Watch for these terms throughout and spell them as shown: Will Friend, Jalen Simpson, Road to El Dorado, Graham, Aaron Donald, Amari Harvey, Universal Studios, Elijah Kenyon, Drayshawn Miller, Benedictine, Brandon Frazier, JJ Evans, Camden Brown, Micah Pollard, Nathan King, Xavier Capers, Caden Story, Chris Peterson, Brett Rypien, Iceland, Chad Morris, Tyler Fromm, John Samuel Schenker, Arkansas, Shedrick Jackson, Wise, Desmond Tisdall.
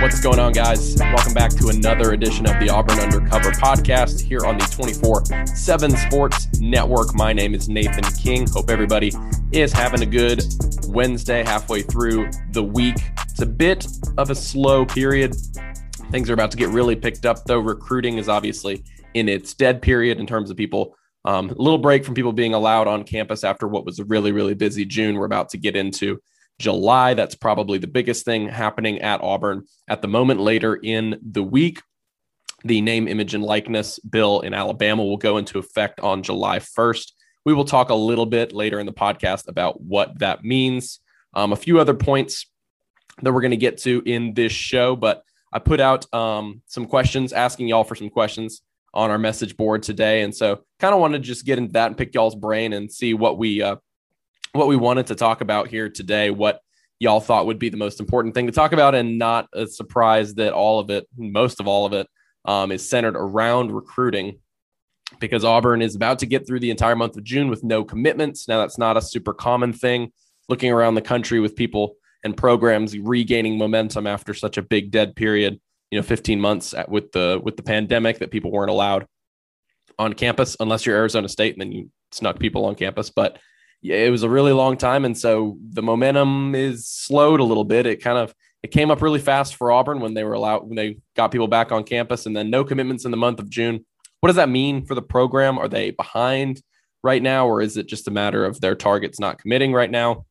What's going on, guys? Welcome back to another edition of the Auburn Undercover podcast here on the 24/7 Sports Network. My name is Nathan King. Hope everybody is having a good Wednesday halfway through the week. It's a bit of a slow period. Things are about to get really picked up, though. Recruiting is obviously in its dead period in terms of people. A little break from people being allowed on campus after what was a really, really busy June. We're about to get into July. That's probably the biggest thing happening at Auburn at the moment. Later in the week, the name, image, and likeness bill in Alabama will go into effect on July 1st. We will talk a little bit later in the podcast about what that means. A few other points that we're going to get to in this show, but I put out some questions, asking y'all for some questions on our message board today. And so kind of wanted to just get into that and pick y'all's brain and see what we wanted to talk about here today, what y'all thought would be the most important thing to talk about, and not a surprise that most of all of it is centered around recruiting, because Auburn is about to get through the entire month of June with no commitments. Now, that's not a super common thing, looking around the country with people and programs regaining momentum after such a big dead period, 15 months with the pandemic that people weren't allowed on campus, unless you're Arizona State and then you snuck people on campus. But yeah, it was a really long time. And so the momentum is slowed a little bit. It came up really fast for Auburn when they got people back on campus, and then no commitments in the month of June. What does that mean for the program? Are they behind right now, or is it just a matter of their targets not committing right now?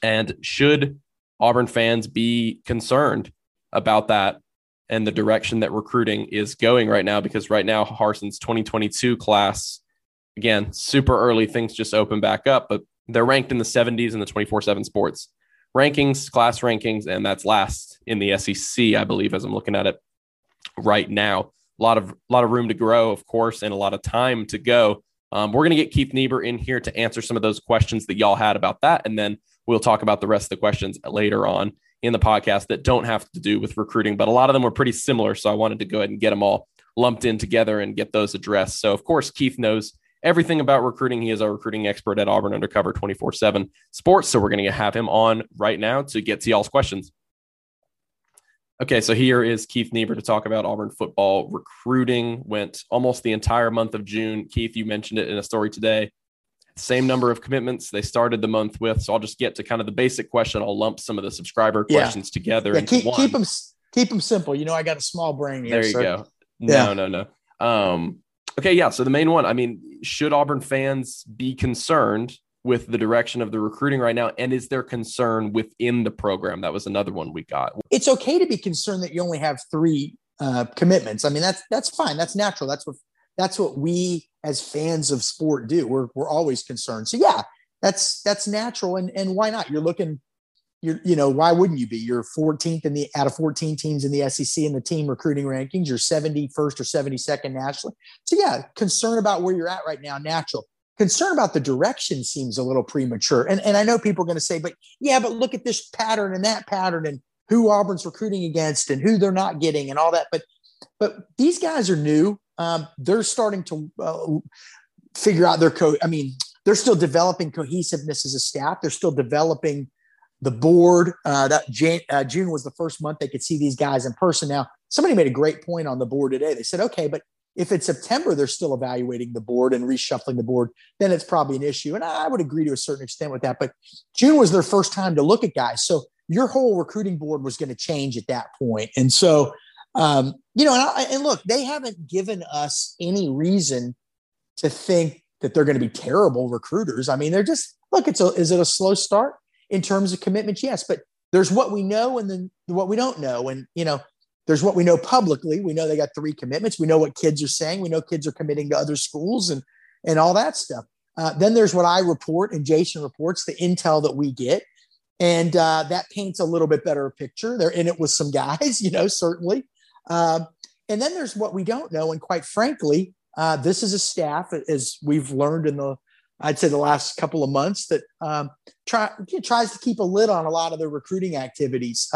And should Auburn fans be concerned about that and the direction that recruiting is going right now? Because right now, Harsin's 2022 class, again, super early, things just open back up, but they're ranked in the 70s in the 24/7 Sports rankings, class rankings, and that's last in the SEC, I believe, as I'm looking at it right now. A lot of room to grow, of course, and a lot of time to go. We're going to get Keith Niebuhr in here to answer some of those questions that y'all had about that, and then we'll talk about the rest of the questions later on in the podcast that don't have to do with recruiting, but a lot of them were pretty similar, so I wanted to go ahead and get them all lumped in together and get those addressed. So, of course, Keith knows everything about recruiting. He is our recruiting expert at Auburn Undercover 24/7 Sports, so we're going to have him on right now to get to y'all's questions. Okay, so here is Keith Niebuhr to talk about Auburn football recruiting. Went almost the entire month of June. Keith, you mentioned it in a story today. Same number of commitments they started the month with. So I'll just get to kind of the basic question. I'll lump some of the subscriber questions together. Yeah, keep them simple. I got a small brain here. There you go. No. Okay. Yeah. So the main one, should Auburn fans be concerned with the direction of the recruiting right now? And is there concern within the program? That was another one we got. It's okay to be concerned that you only have three commitments. That's fine. That's natural. That's what we as fans of sport do. We're always concerned. So yeah, that's natural. And why not? Why wouldn't you be? You're 14th out of 14 teams in the SEC in the team recruiting rankings. You're 71st or 72nd nationally. So yeah, concern about where you're at right now, natural. Concern about the direction seems a little premature. And I know people are going to say, but look at this pattern and that pattern and who Auburn's recruiting against and who they're not getting and all that. But these guys are new. They're starting to figure out their code. They're still developing cohesiveness as a staff. They're still developing the board. June was the first month they could see these guys in person. Now, somebody made a great point on the board today. They said, okay, but if it's September, they're still evaluating the board and reshuffling the board, then it's probably an issue. And I would agree to a certain extent with that. But June was their first time to look at guys. So your whole recruiting board was going to change at that point. And so and look, they haven't given us any reason to think that they're going to be terrible recruiters. They're just, look, is it a slow start in terms of commitments? Yes, but there's what we know and then what we don't know. And, there's what we know publicly. We know they got three commitments. We know what kids are saying. We know kids are committing to other schools and all that stuff. Then there's what I report and Jason reports, the intel that we get. And that paints a little bit better picture. They're in it with some guys, certainly. And then there's what we don't know. And quite frankly, this is a staff, as we've learned in the last couple of months, that tries to keep a lid on a lot of their recruiting activities.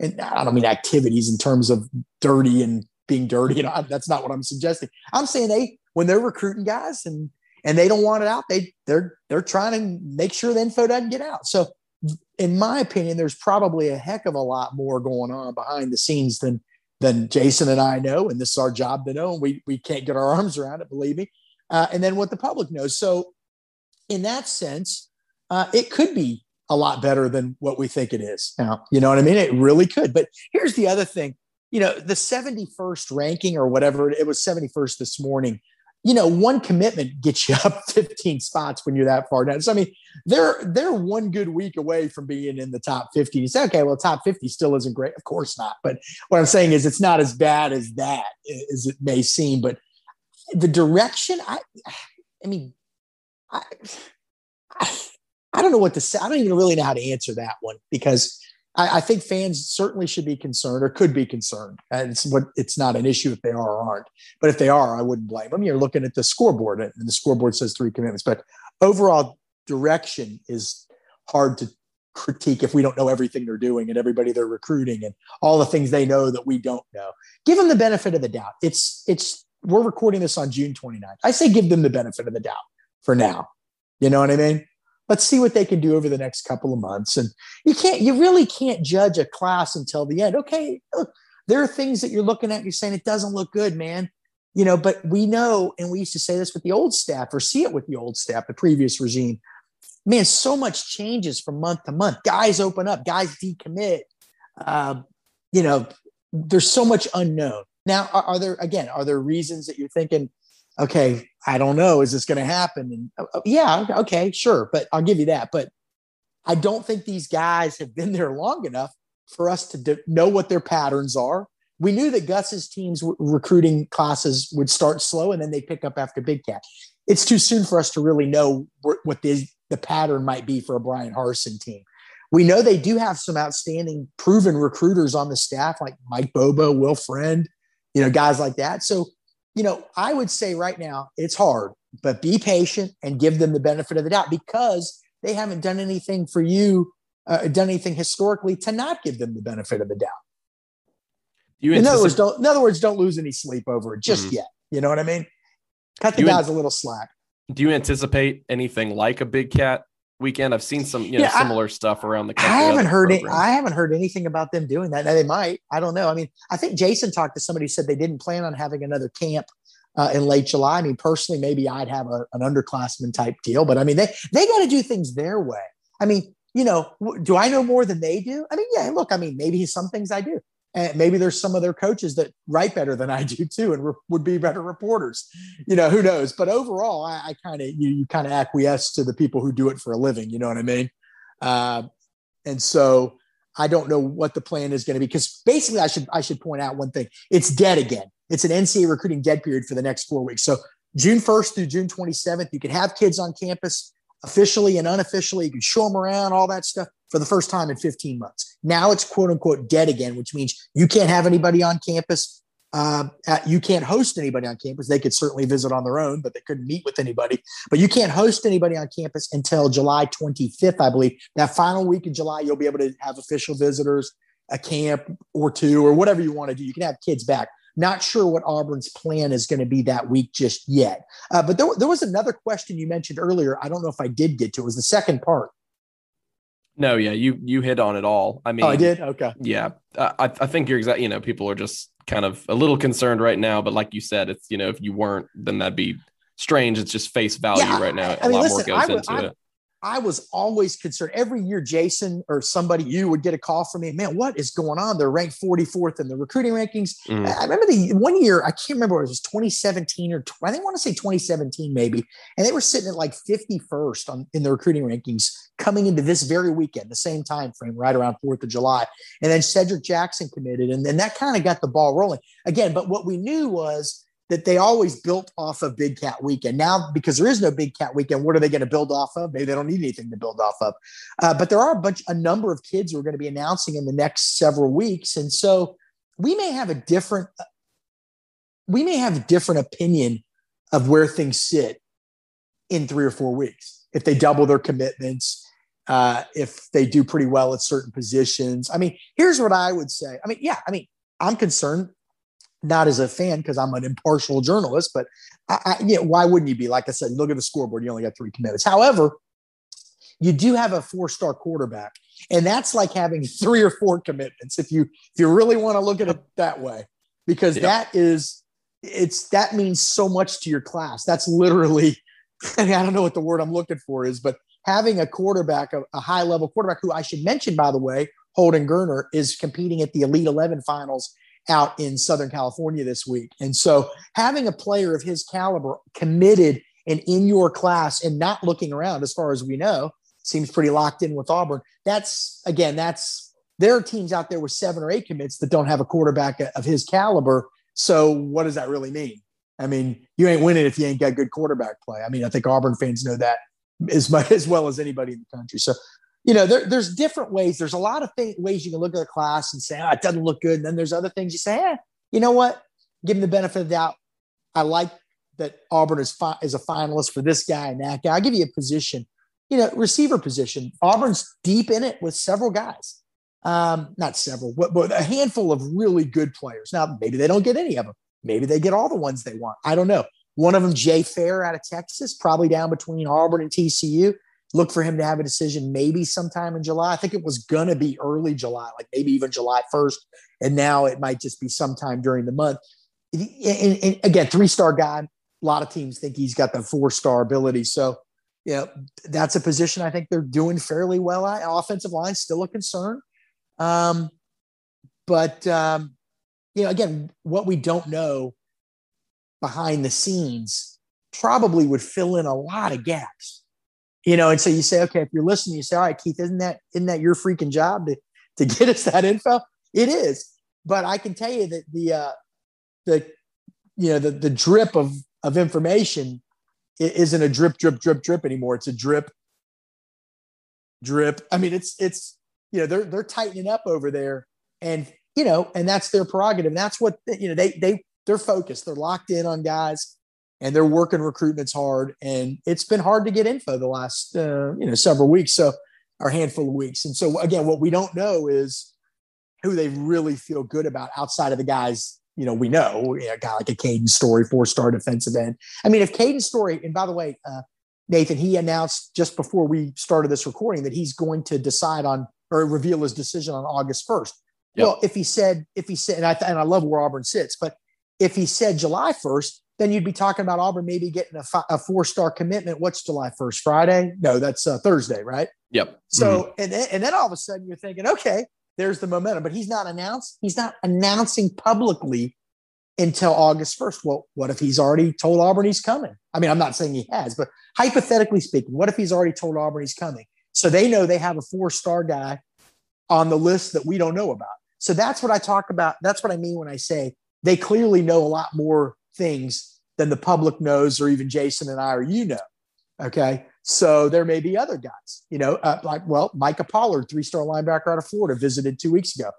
And I don't mean activities in terms of dirty and being dirty. That's not what I'm suggesting. I'm saying when they're recruiting guys and they don't want it out, they're trying to make sure the info doesn't get out. So in my opinion, there's probably a heck of a lot more going on behind the scenes than Jason and I know. And this is our job to know. And we can't get our arms around it, believe me. And then what the public knows. So in that sense, it could be a lot better than what we think it is now. You know what I mean? It really could. But here's the other thing. You know, the 71st ranking or whatever, it was 71st this morning. You know, one commitment gets you up 15 spots when you're that far down. So, I mean, they're one good week away from being in the top 50. You say, okay, well, top 50 still isn't great. Of course not. But what I'm saying is it's not as bad as that as it may seem. But the direction, I mean, I don't know what to say. I don't even really know how to answer that one because I think fans certainly should be concerned or could be concerned. And it's not an issue if they are or aren't. But if they are, I wouldn't blame them. You're looking at the scoreboard, and the scoreboard says 3 commitments. But overall direction is hard to critique if we don't know everything they're doing and everybody they're recruiting and all the things they know that we don't know. Give them the benefit of the doubt. We're recording this on June 29th. I say give them the benefit of the doubt for now. You know what I mean? Let's see what they can do over the next couple of months. And you really can't judge a class until the end. Okay, look, there are things that you're looking at and you're saying, it doesn't look good, man. You know, but we know, and we used to say this with the old staff or see it with the old staff, the previous regime, man, so much changes from month to month. Guys open up, guys decommit. You know, there's so much unknown. Now, are there reasons that you're thinking, okay, I don't know. Is this going to happen? And yeah. Okay, sure. But I'll give you that. But I don't think these guys have been there long enough for us to know what their patterns are. We knew that Gus's team's recruiting classes would start slow and then they pick up after Big Cat. It's too soon for us to really know what the pattern might be for a Brian Harsin team. We know they do have some outstanding proven recruiters on the staff, like Mike Bobo, Will Friend, you know, guys like that. So, you know, I would say right now it's hard, but be patient and give them the benefit of the doubt because they haven't done anything for you, done anything historically to not give them the benefit of the doubt. In other words, don't lose any sleep over it just yet. You know what I mean? Cut the guys a little slack. Do you anticipate anything like a Big Cat weekend? I've seen some similar stuff around the country. I haven't heard anything about them doing that. Now they might. I don't know. I mean, I think Jason talked to somebody who said they didn't plan on having another camp in late July. I mean, personally, maybe I'd have an underclassman type deal, but I mean, they got to do things their way. I mean, you know, do I know more than they do? I mean, yeah, look, I mean, maybe some things I do. And maybe there's some of their coaches that write better than I do too, and would be better reporters. You know, who knows? But overall, I kind of you kind of acquiesce to the people who do it for a living. You know what I mean? And so I don't know what the plan is going to be because basically I should point out one thing: it's dead again. It's an NCAA recruiting dead period for the next 4 weeks. So June 1st through June 27th, you can have kids on campus officially and unofficially. You can show them around, all that stuff. For the first time in 15 months. Now it's quote unquote dead again, which means you can't have anybody on campus. You can't host anybody on campus. They could certainly visit on their own, but they couldn't meet with anybody, but you can't host anybody on campus until July 25th. I believe that final week in July, you'll be able to have official visitors, a camp or two, or whatever you want to do. You can have kids back. Not sure what Auburn's plan is going to be that week just yet. But there was another question you mentioned earlier. I don't know if I did get to it. It was the second part. No, yeah, you hit on it all. I mean, oh, I did. Okay, yeah, I think you're exactly. You know, people are just kind of a little concerned right now, but like you said, it's you know, if you weren't, then that'd be strange. It's just face value right now. A lot more goes into it. I was always concerned every year. Jason or somebody you would get a call from me. Man, what is going on? They're ranked 44th in the recruiting rankings. I remember the one year. I can't remember. It was 2017 or I think I want to say 2017 maybe, and they were sitting at like 51st in the recruiting rankings. Coming into this very weekend, the same time frame, right around 4th of July. And then Cedric Jackson committed, and then that kind of got the ball rolling. Again, but what we knew was that they always built off of Big Cat Weekend. Now, because there is no Big Cat Weekend, what are they going to build off of? Maybe they don't need anything to build off of. But there are a number of kids who are going to be announcing in the next several weeks. And so we may have a different opinion of where things sit in 3 or 4 weeks. If they double their commitments, if they do pretty well at certain positions. I mean, here's what I would say. I mean, yeah, I mean, I'm concerned not as a fan because I'm an impartial journalist, but I why wouldn't you be? Like I said, look at the scoreboard. You only got three commitments. However, you do have a four-star quarterback, and that's like having three or four commitments if you really want to look at it that way, because that means so much to your class. That's literally, I don't know what the word I'm looking for is, but having a quarterback, a high-level quarterback, who I should mention, by the way, Holden Gurner, is competing at the Elite 11 Finals out in Southern California this week. And so having a player of his caliber committed and in your class and not looking around, as far as we know, seems pretty locked in with Auburn. That's there are teams out there with 7 or 8 commits that don't have a quarterback of his caliber. So what does that really mean? I mean, you ain't winning if you ain't got good quarterback play. I mean, I think Auburn fans know that as much as well as anybody in the country. So, you know, there's different ways. There's a lot of ways you can look at a class and say, oh, it doesn't look good. And then there's other things you say, you know what? Give them the benefit of the doubt. I like that Auburn is a finalist for this guy and that guy. I'll give you a position, receiver position. Auburn's deep in it with several guys. Not several, but a handful of really good players. Now, maybe they don't get any of them. Maybe they get all the ones they want. I don't know. One of them, Jay Fair out of Texas, probably down between Auburn and TCU. Look for him to have a decision maybe sometime in July. I think it was going to be early July, like maybe even July 1st. And now it might just be sometime during the month. And again, 3-star guy. A lot of teams think he's got the 4-star ability. So, that's a position I think they're doing fairly well at. Offensive line, still a concern. Again, what we don't know behind the scenes probably would fill in a lot of gaps. And so you say, okay, if you're listening, you say, all right, Keith, isn't that your freaking job to get us that info? It is. But I can tell you that the drip of information isn't a drip anymore. It's a drip. I mean, they're tightening up over there, and that's their prerogative. And that's what, they're focused. They're locked in on guys. And they're working recruitments hard, and it's been hard to get info the last, several weeks, or handful of weeks. And so, again, what we don't know is who they really feel good about outside of the guys, we know, a guy like a Caden Story, 4-star defensive end. I mean, if Caden Story, and by the way, Nathan, he announced just before we started this recording that he's going to decide on or reveal his decision on August 1st. Yep. Well, if he said, and I love where Auburn sits, but if he said July 1st, then you'd be talking about Auburn maybe getting a 4-star commitment. What's July 1st, Friday? No, that's Thursday, right? Yep. So, mm-hmm. and then all of a sudden you're thinking, okay, there's the momentum, but he's not announcing publicly until August 1st. Well, what if he's already told Auburn he's coming? I mean, I'm not saying he has, but hypothetically speaking, what if he's already told Auburn he's coming? So they know they have a 4-star guy on the list that we don't know about. So that's what I talk about. That's what I mean when I say they clearly know a lot more things than the public knows, or even Jason and I, or okay? So there may be other guys, Micah Pollard, 3-star linebacker out of Florida, visited 2 weeks ago.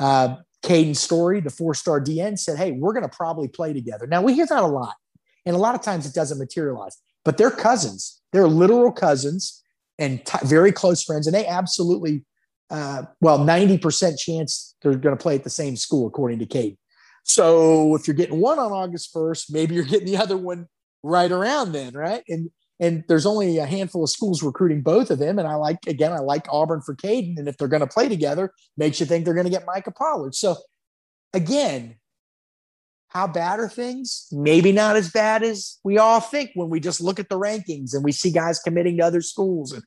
Caden Story, the 4-star DN, said, hey, we're going to probably play together. Now, we hear that a lot, and a lot of times it doesn't materialize, but they're cousins. They're literal cousins and very close friends, and they absolutely, 90% chance they're going to play at the same school, according to Caden. So if you're getting one on August 1st, maybe you're getting the other one right around then, right? And there's only a handful of schools recruiting both of them. And I like Auburn for Caden. And if they're going to play together, makes you think they're going to get Micah Pollard. So again, how bad are things? Maybe not as bad as we all think when we just look at the rankings and we see guys committing to other schools. And,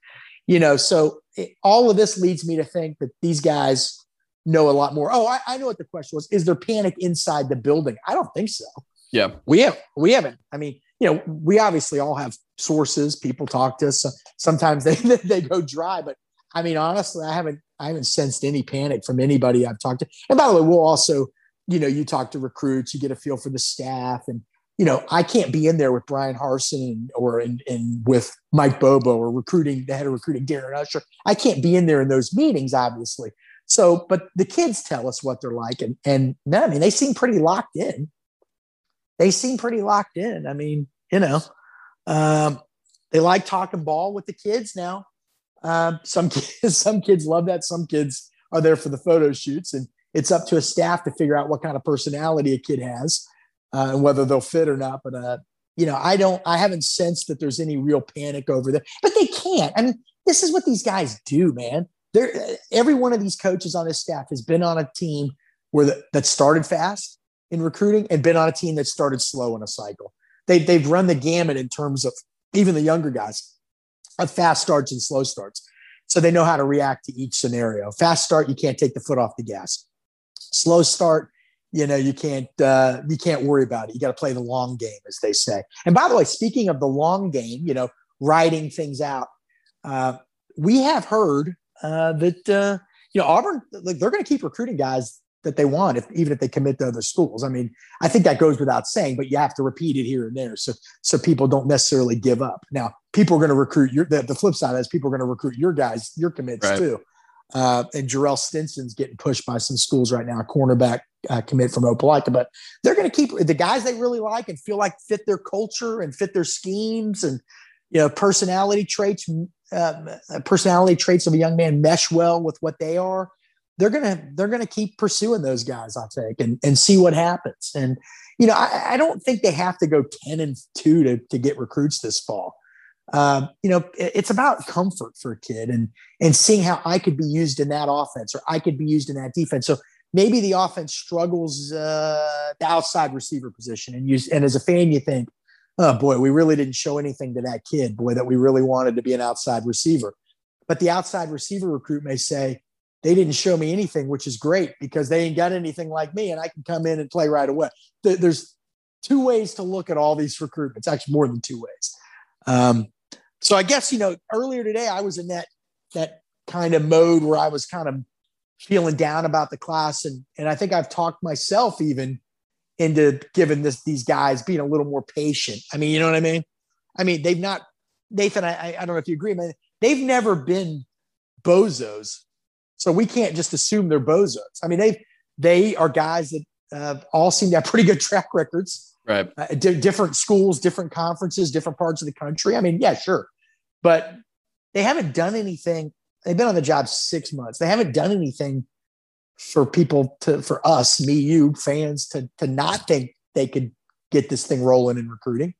all of this leads me to think that these guys know a lot more. Oh, I know what the question was. Is there panic inside the building? I don't think so. Yeah. We haven't. I mean, we obviously all have sources. People talk to us. So sometimes they go dry, but I mean, honestly, I haven't sensed any panic from anybody I've talked to. And by the way, we'll also, you talk to recruits, you get a feel for the staff, and, I can't be in there with Brian Harsin or with Mike Bobo or the head of recruiting, Darren Usher. I can't be in there in those meetings, obviously. So, but the kids tell us what they're like, and I mean, they seem pretty locked in. I mean, they like talking ball with the kids now. Some kids love that. Some kids are there for the photo shoots, and it's up to a staff to figure out what kind of personality a kid has and whether they'll fit or not. But, you know, I haven't sensed that there's any real panic over there, but they can't. I mean, this is what these guys do, man. Every one of these coaches on this staff has been on a team where that started fast in recruiting and been on a team that started slow in a cycle. They've run the gamut in terms of even the younger guys of fast starts and slow starts. So they know how to react to each scenario. Fast start, you can't take the foot off the gas. Slow start, you know, you can't worry about it. You got to play the long game, as they say. And by the way, speaking of the long game, you know, riding things out, we have heard that, you know, Auburn, like, they're going to keep recruiting guys that they want, even if they commit to other schools. I mean, I think that goes without saying, but you have to repeat it here and there, so people don't necessarily give up. Now, people are going to recruit the flip side is people are going to recruit your guys, your commits right. too. And Jarrell Stinson's getting pushed by some schools right now, a cornerback commit from Opelika, but they're going to keep the guys they really like and feel like fit their culture and fit their schemes and, you know, personality traits of a young man mesh well with what they are. They're gonna keep pursuing those guys, I think, and see what happens. And, you know, I don't think they have to go 10-2 to get recruits this fall. You know, it's about comfort for a kid and seeing how I could be used in that offense or I could be used in that defense. So maybe the offense struggles the outside receiver position, and as a fan, you think, oh boy, we really didn't show anything to that kid, boy, that we really wanted to be an outside receiver. But the outside receiver recruit may say, they didn't show me anything, which is great because they ain't got anything like me and I can come in and play right away. There's two ways to look at all these recruitments, actually more than two ways. So I guess, you know, earlier today I was in that kind of mode where I was kind of feeling down about the class. And I think I've talked myself even into giving these guys being a little more patient. I mean, you know what I mean? I mean, they've not, Nathan, I don't know if you agree, man, they've never been bozos. So we can't just assume they're bozos. I mean, they are guys that all seem to have pretty good track records, right? Different schools, different conferences, different parts of the country. I mean, yeah, sure. But they haven't done anything. They've been on the job 6 months. They haven't done anything for people for us, me, you, fans to not think they could get this thing rolling in recruiting.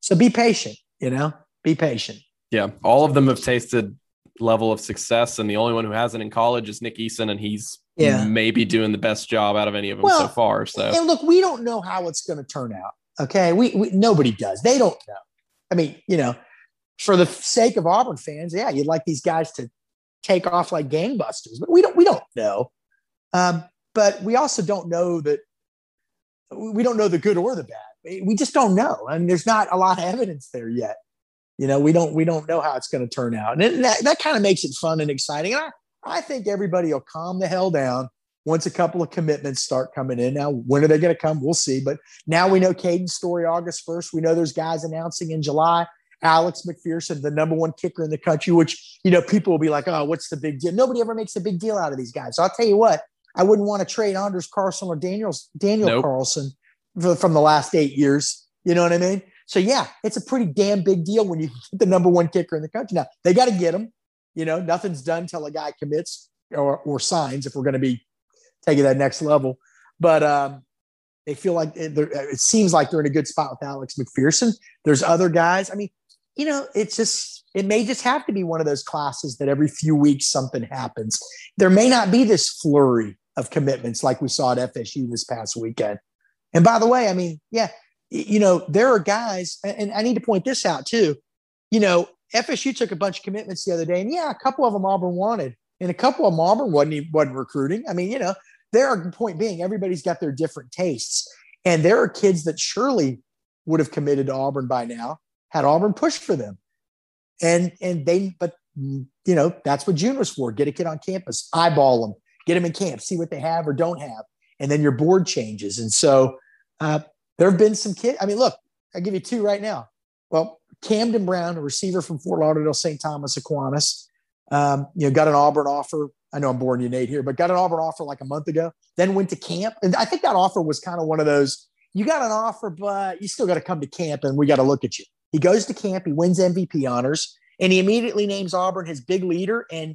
So be patient, you know, be patient. Yeah. All of them have tasted level of success, and the only one who hasn't in college is Nick Eason, and he's maybe doing the best job out of any of them so far. So, and look, we don't know how it's going to turn out. Okay, we nobody does. They don't know. I mean, you know, for the sake of Auburn fans, yeah, you'd like these guys to take off like gangbusters, but we don't know. But we also don't know that we don't know the good or the bad. We just don't know, I mean, there's not a lot of evidence there yet. You know, we don't know how it's going to turn out. And that kind of makes it fun and exciting. And I think everybody will calm the hell down once a couple of commitments start coming in. Now, when are they going to come? We'll see. But now we know Caden Story, August 1st. We know there's guys announcing in July. Alex McPherson, the number one kicker in the country, which, you know, people will be like, oh, what's the big deal? Nobody ever makes a big deal out of these guys. So I'll tell you what, I wouldn't want to trade Anders Carlson or Daniel nope. Carlson from the last 8 years. You know what I mean? So, yeah, it's a pretty damn big deal when you get the number one kicker in the country. Now, they got to get him. You know, nothing's done till a guy commits or signs if we're going to be taking that next level. But they feel like it seems like they're in a good spot with Alex McPherson. There's other guys. I mean, you know, it may just have to be one of those classes that every few weeks something happens. There may not be this flurry of commitments like we saw at FSU this past weekend. And by the way, I mean, yeah. You know, there are guys, and I need to point this out too. You know, FSU took a bunch of commitments the other day, and yeah, a couple of them Auburn wanted, and a couple of them Auburn wasn't recruiting. I mean, you know, there are, point being, everybody's got their different tastes, and there are kids that surely would have committed to Auburn by now had Auburn pushed for them, but you know, that's what June was for. Get a kid on campus, eyeball them, get them in camp, see what they have or don't have, and then your board changes, and so. There have been some kids. I mean, look, I'll give you two right now. Well, Camden Brown, a receiver from Fort Lauderdale, St. Thomas Aquinas, you know, got an Auburn offer. I know I'm boring you, Nate, here, but got an Auburn offer like a month ago, then went to camp. And I think that offer was kind of one of those, you got an offer, but you still got to come to camp and we got to look at you. He goes to camp, he wins MVP honors, and he immediately names Auburn his big leader. And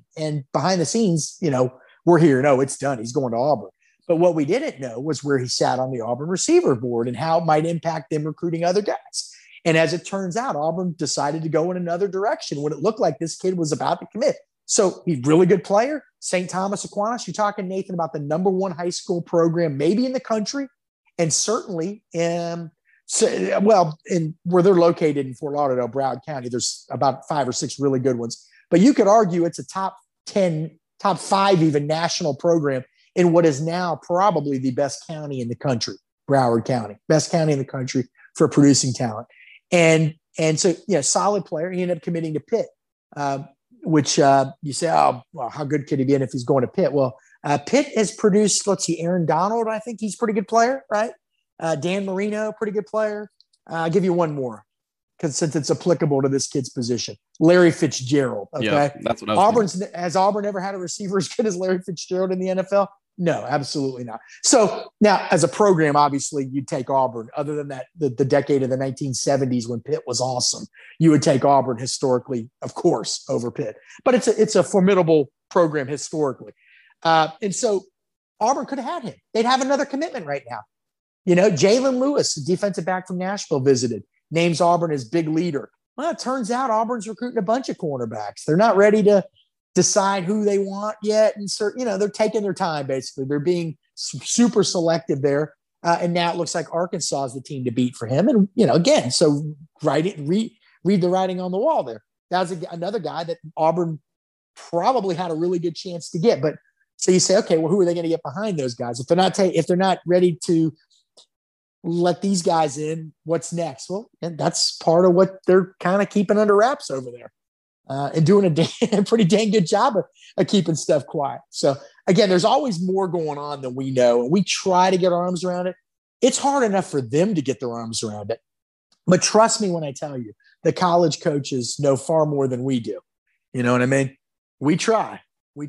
behind the scenes, you know, we're here. No, it's done. He's going to Auburn. But what we didn't know was where he sat on the Auburn receiver board and how it might impact them recruiting other guys. And as it turns out, Auburn decided to go in another direction when it looked like this kid was about to commit. So he's a really good player. St. Thomas Aquinas, you're talking, Nathan, about the number one high school program, maybe in the country, and certainly in, well, in where they're located in Fort Lauderdale, Broward County, there's about 5 or 6 really good ones. But you could argue it's a top 10, top 5 even national program in what is now probably the best county in the country, Broward County, best county in the country for producing talent. And so, yeah, solid player. He ended up committing to Pitt, which you say, oh, well, how good could he be if he's going to Pitt? Well, Pitt has produced, let's see, Aaron Donald. I think he's a pretty good player, right? Dan Marino, pretty good player. I'll give you one more since it's applicable to this kid's position. Larry Fitzgerald, okay? Yeah, that's what I was thinking. Has Auburn ever had a receiver as good as Larry Fitzgerald in the NFL? No, absolutely not. So now as a program, obviously you'd take Auburn. Other than that, the decade of the 1970s when Pitt was awesome, you would take Auburn historically, of course, over Pitt. But it's a formidable program historically. And so Auburn could have had him. They'd have another commitment right now. You know, Jalen Lewis, defensive back from Nashville, visited. Names Auburn as big leader. Well, it turns out Auburn's recruiting a bunch of cornerbacks. They're not ready to decide who they want yet. And so, you know, they're taking their time, basically. They're being super selective there. And now it looks like Arkansas is the team to beat for him. And, you know, again, so read the writing on the wall there. That was another guy that Auburn probably had a really good chance to get. But so you say, okay, well, who are they going to get behind those guys? If they're not ready to let these guys in, what's next? Well, and that's part of what they're kind of keeping under wraps over there. And doing a pretty dang good job of keeping stuff quiet. So, again, there's always more going on than we know, and we try to get our arms around it. It's hard enough for them to get their arms around it. But trust me when I tell you, the college coaches know far more than we do. You know what I mean? We try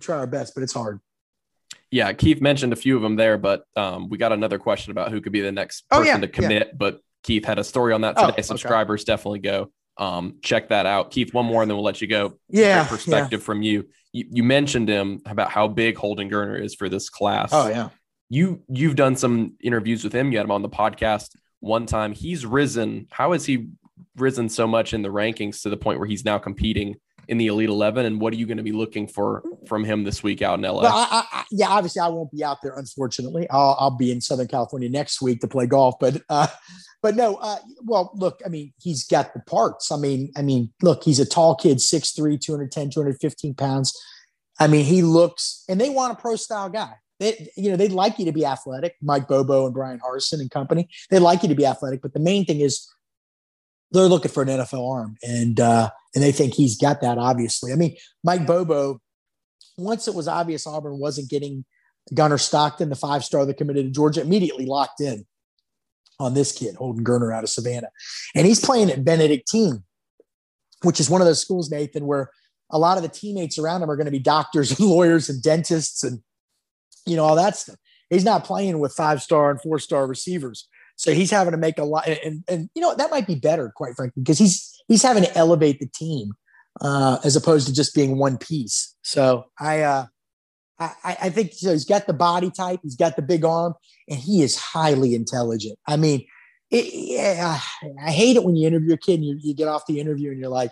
our best, but it's hard. Yeah, Keith mentioned a few of them there, but we got another question about who could be the next person to commit. Yeah. But Keith had a story on that today. Subscribers definitely go. Check that out. Keith, one more and then we'll let you go. Yeah. Great perspective from you. You mentioned him about how big Holden Gurner is for this class. Oh yeah. You've done some interviews with him. You had him on the podcast one time. He's risen. How has he risen so much in the rankings to the point where he's now competing in the Elite 11? And what are you going to be looking for from him this week out in LA? Well, yeah, obviously I won't be out there. Unfortunately, I'll be in Southern California next week to play golf, but no, well, look, I mean, he's got the parts. I mean, look, he's a tall kid, 6'3", 210, 215 pounds. I mean, he looks, and they want a pro style guy. They'd like you to be athletic, Mike Bobo and Brian Harsin and company. They'd like you to be athletic, but the main thing is they're looking for an NFL arm, and they think he's got that, obviously. I mean, Mike Bobo, once it was obvious Auburn wasn't getting Gunnar Stockton, the 5-star that committed to Georgia, immediately locked in on this kid, Holden Gurner out of Savannah. And he's playing at Benedictine, which is one of those schools, Nathan, where a lot of the teammates around him are going to be doctors and lawyers and dentists and, you know, all that stuff. He's not playing with 5-star and 4-star receivers. So he's having to make a lot. And you know, that might be better, quite frankly, because he's having to elevate the team as opposed to just being one piece. So I think, you know, he's got the body type, he's got the big arm, and he is highly intelligent. I mean, I hate it when you interview a kid and you get off the interview and you're like,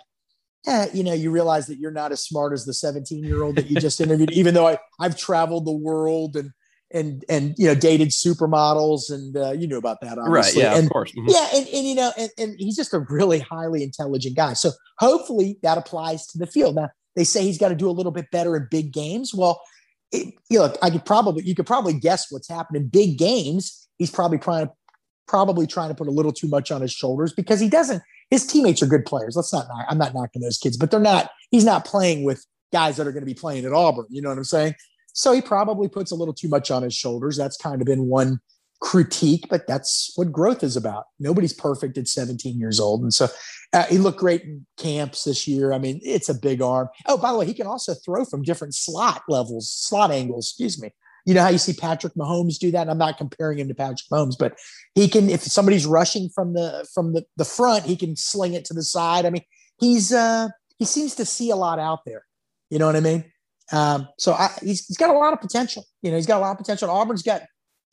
you know, you realize that you're not as smart as the 17-year-old that you just interviewed, even though I've traveled the world and you know, dated supermodels, and you knew about that, obviously. Right, yeah, and, of course. Mm-hmm. Yeah, and you know, and he's just a really highly intelligent guy. So hopefully that applies to the field. Now, they say he's got to do a little bit better in big games. Well, you could probably guess what's happened in big games. He's probably trying to put a little too much on his shoulders because he doesn't. His teammates are good players. I'm not knocking those kids, but he's not playing with guys that are going to be playing at Auburn. You know what I'm saying? So he probably puts a little too much on his shoulders. That's kind of been one critique, but that's what growth is about. Nobody's perfect at 17 years old. And so he looked great in camps this year. I mean, it's a big arm. Oh, by the way, he can also throw from different slot angles, excuse me. You know how you see Patrick Mahomes do that? And I'm not comparing him to Patrick Mahomes, but he can, if somebody's rushing from the front, he can sling it to the side. I mean, he seems to see a lot out there. You know what I mean? So he's got a lot of potential. You know, he's got a lot of potential. Auburn's got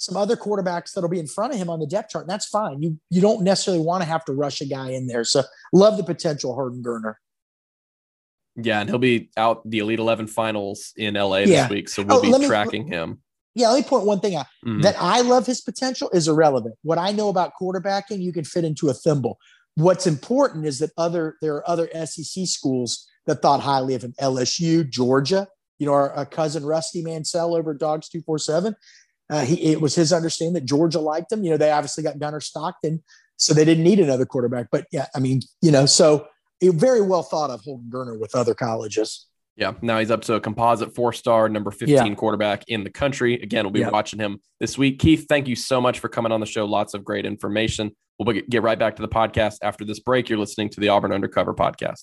some other quarterbacks that'll be in front of him on the depth chart. And that's fine. You don't necessarily want to have to rush a guy in there. So love the potential Holden Gurner. Yeah, and he'll be out the Elite 11 Finals in LA this week, so we'll be tracking him. Yeah, let me point one thing out. Mm-hmm. That I love his potential is irrelevant. What I know about quarterbacking, you can fit into a thimble. What's important is that there are other SEC schools that thought highly of him. LSU, Georgia, our cousin Rusty Mansell over at Dogs 247. It was his understanding that Georgia liked him. They obviously got Gunnar Stockton, so they didn't need another quarterback. But yeah, I mean, so very well thought of Holden Gurner with other colleges. Yeah. Now he's up to a composite 4-star, number 15 quarterback in the country. Again, we'll be watching him this week. Keith, thank you so much for coming on the show. Lots of great information. We'll get right back to the podcast after this break. You're listening to the Auburn Undercover podcast.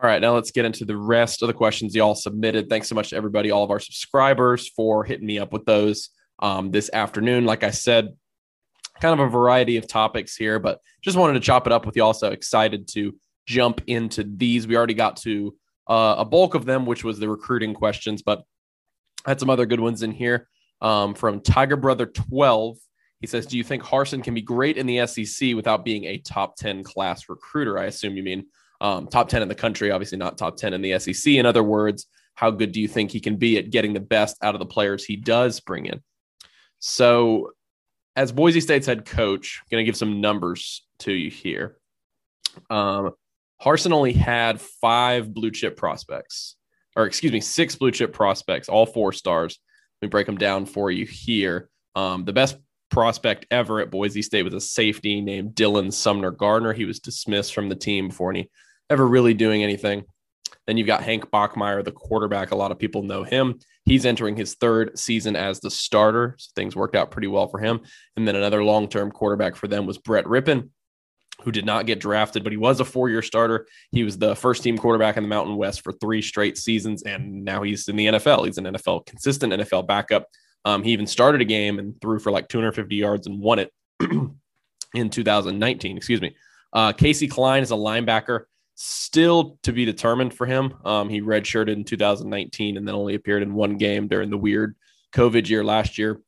All right, now let's get into the rest of the questions y'all submitted. Thanks so much to everybody, all of our subscribers, for hitting me up with those this afternoon. Like I said, kind of a variety of topics here, but just wanted to chop it up with y'all. So excited to jump into these. We already got to a bulk of them, which was the recruiting questions, but I had some other good ones in here from Tiger Brother 12. He says, do you think Harsin can be great in the SEC without being a top 10 class recruiter? I assume you mean top 10 in the country, obviously not top 10 in the SEC. In other words, how good do you think he can be at getting the best out of the players he does bring in? So as Boise State's head coach, I'm going to give some numbers to you here. Harsin only had 6 blue chip prospects, all 4-stars. Let me break them down for you here. The best prospect ever at Boise State was a safety named Dylan Sumner Gardner. He was dismissed from the team before any ever really doing anything. Then you've got Hank Bachmeier, the quarterback. A lot of people know him. He's entering his 3rd season as the starter, so things worked out pretty well for him. And then another long-term quarterback for them was Brett Rypien, who did not get drafted, but he was a 4-year starter. He was the first-team quarterback in the Mountain West for 3 straight seasons, and now he's in the NFL. He's an NFL consistent NFL backup. He even started a game and threw for like 250 yards and won it in 2019. Casey Klein is a linebacker. Still to be determined for him. He redshirted in 2019 and then only appeared in one game during the weird COVID year last year.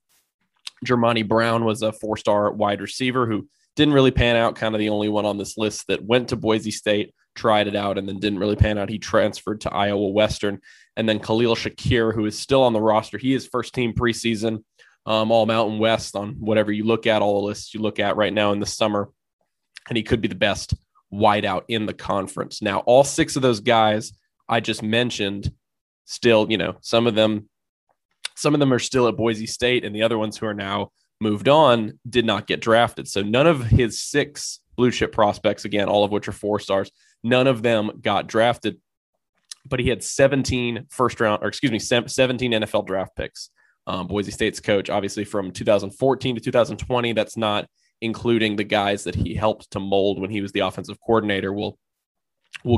Jermani Brown was a 4-star wide receiver who didn't really pan out, kind of the only one on this list that went to Boise State, tried it out, and then didn't really pan out. He transferred to Iowa Western. And then Khalil Shakir, who is still on the roster. He is first-team preseason, all Mountain West on whatever you look at, all the lists you look at right now in the summer. And he could be the best wideout in the conference. Now, all 6 of those guys I just mentioned, still, some of them are still at Boise State, and the other ones who are now moved on did not get drafted. So none of his 6 blue chip prospects, again, all of which are 4-stars, none of them got drafted. But he had 17 NFL draft picks. Boise State's coach, obviously, from 2014 to 2020. That's not including the guys that he helped to mold when he was the offensive coordinator. We'll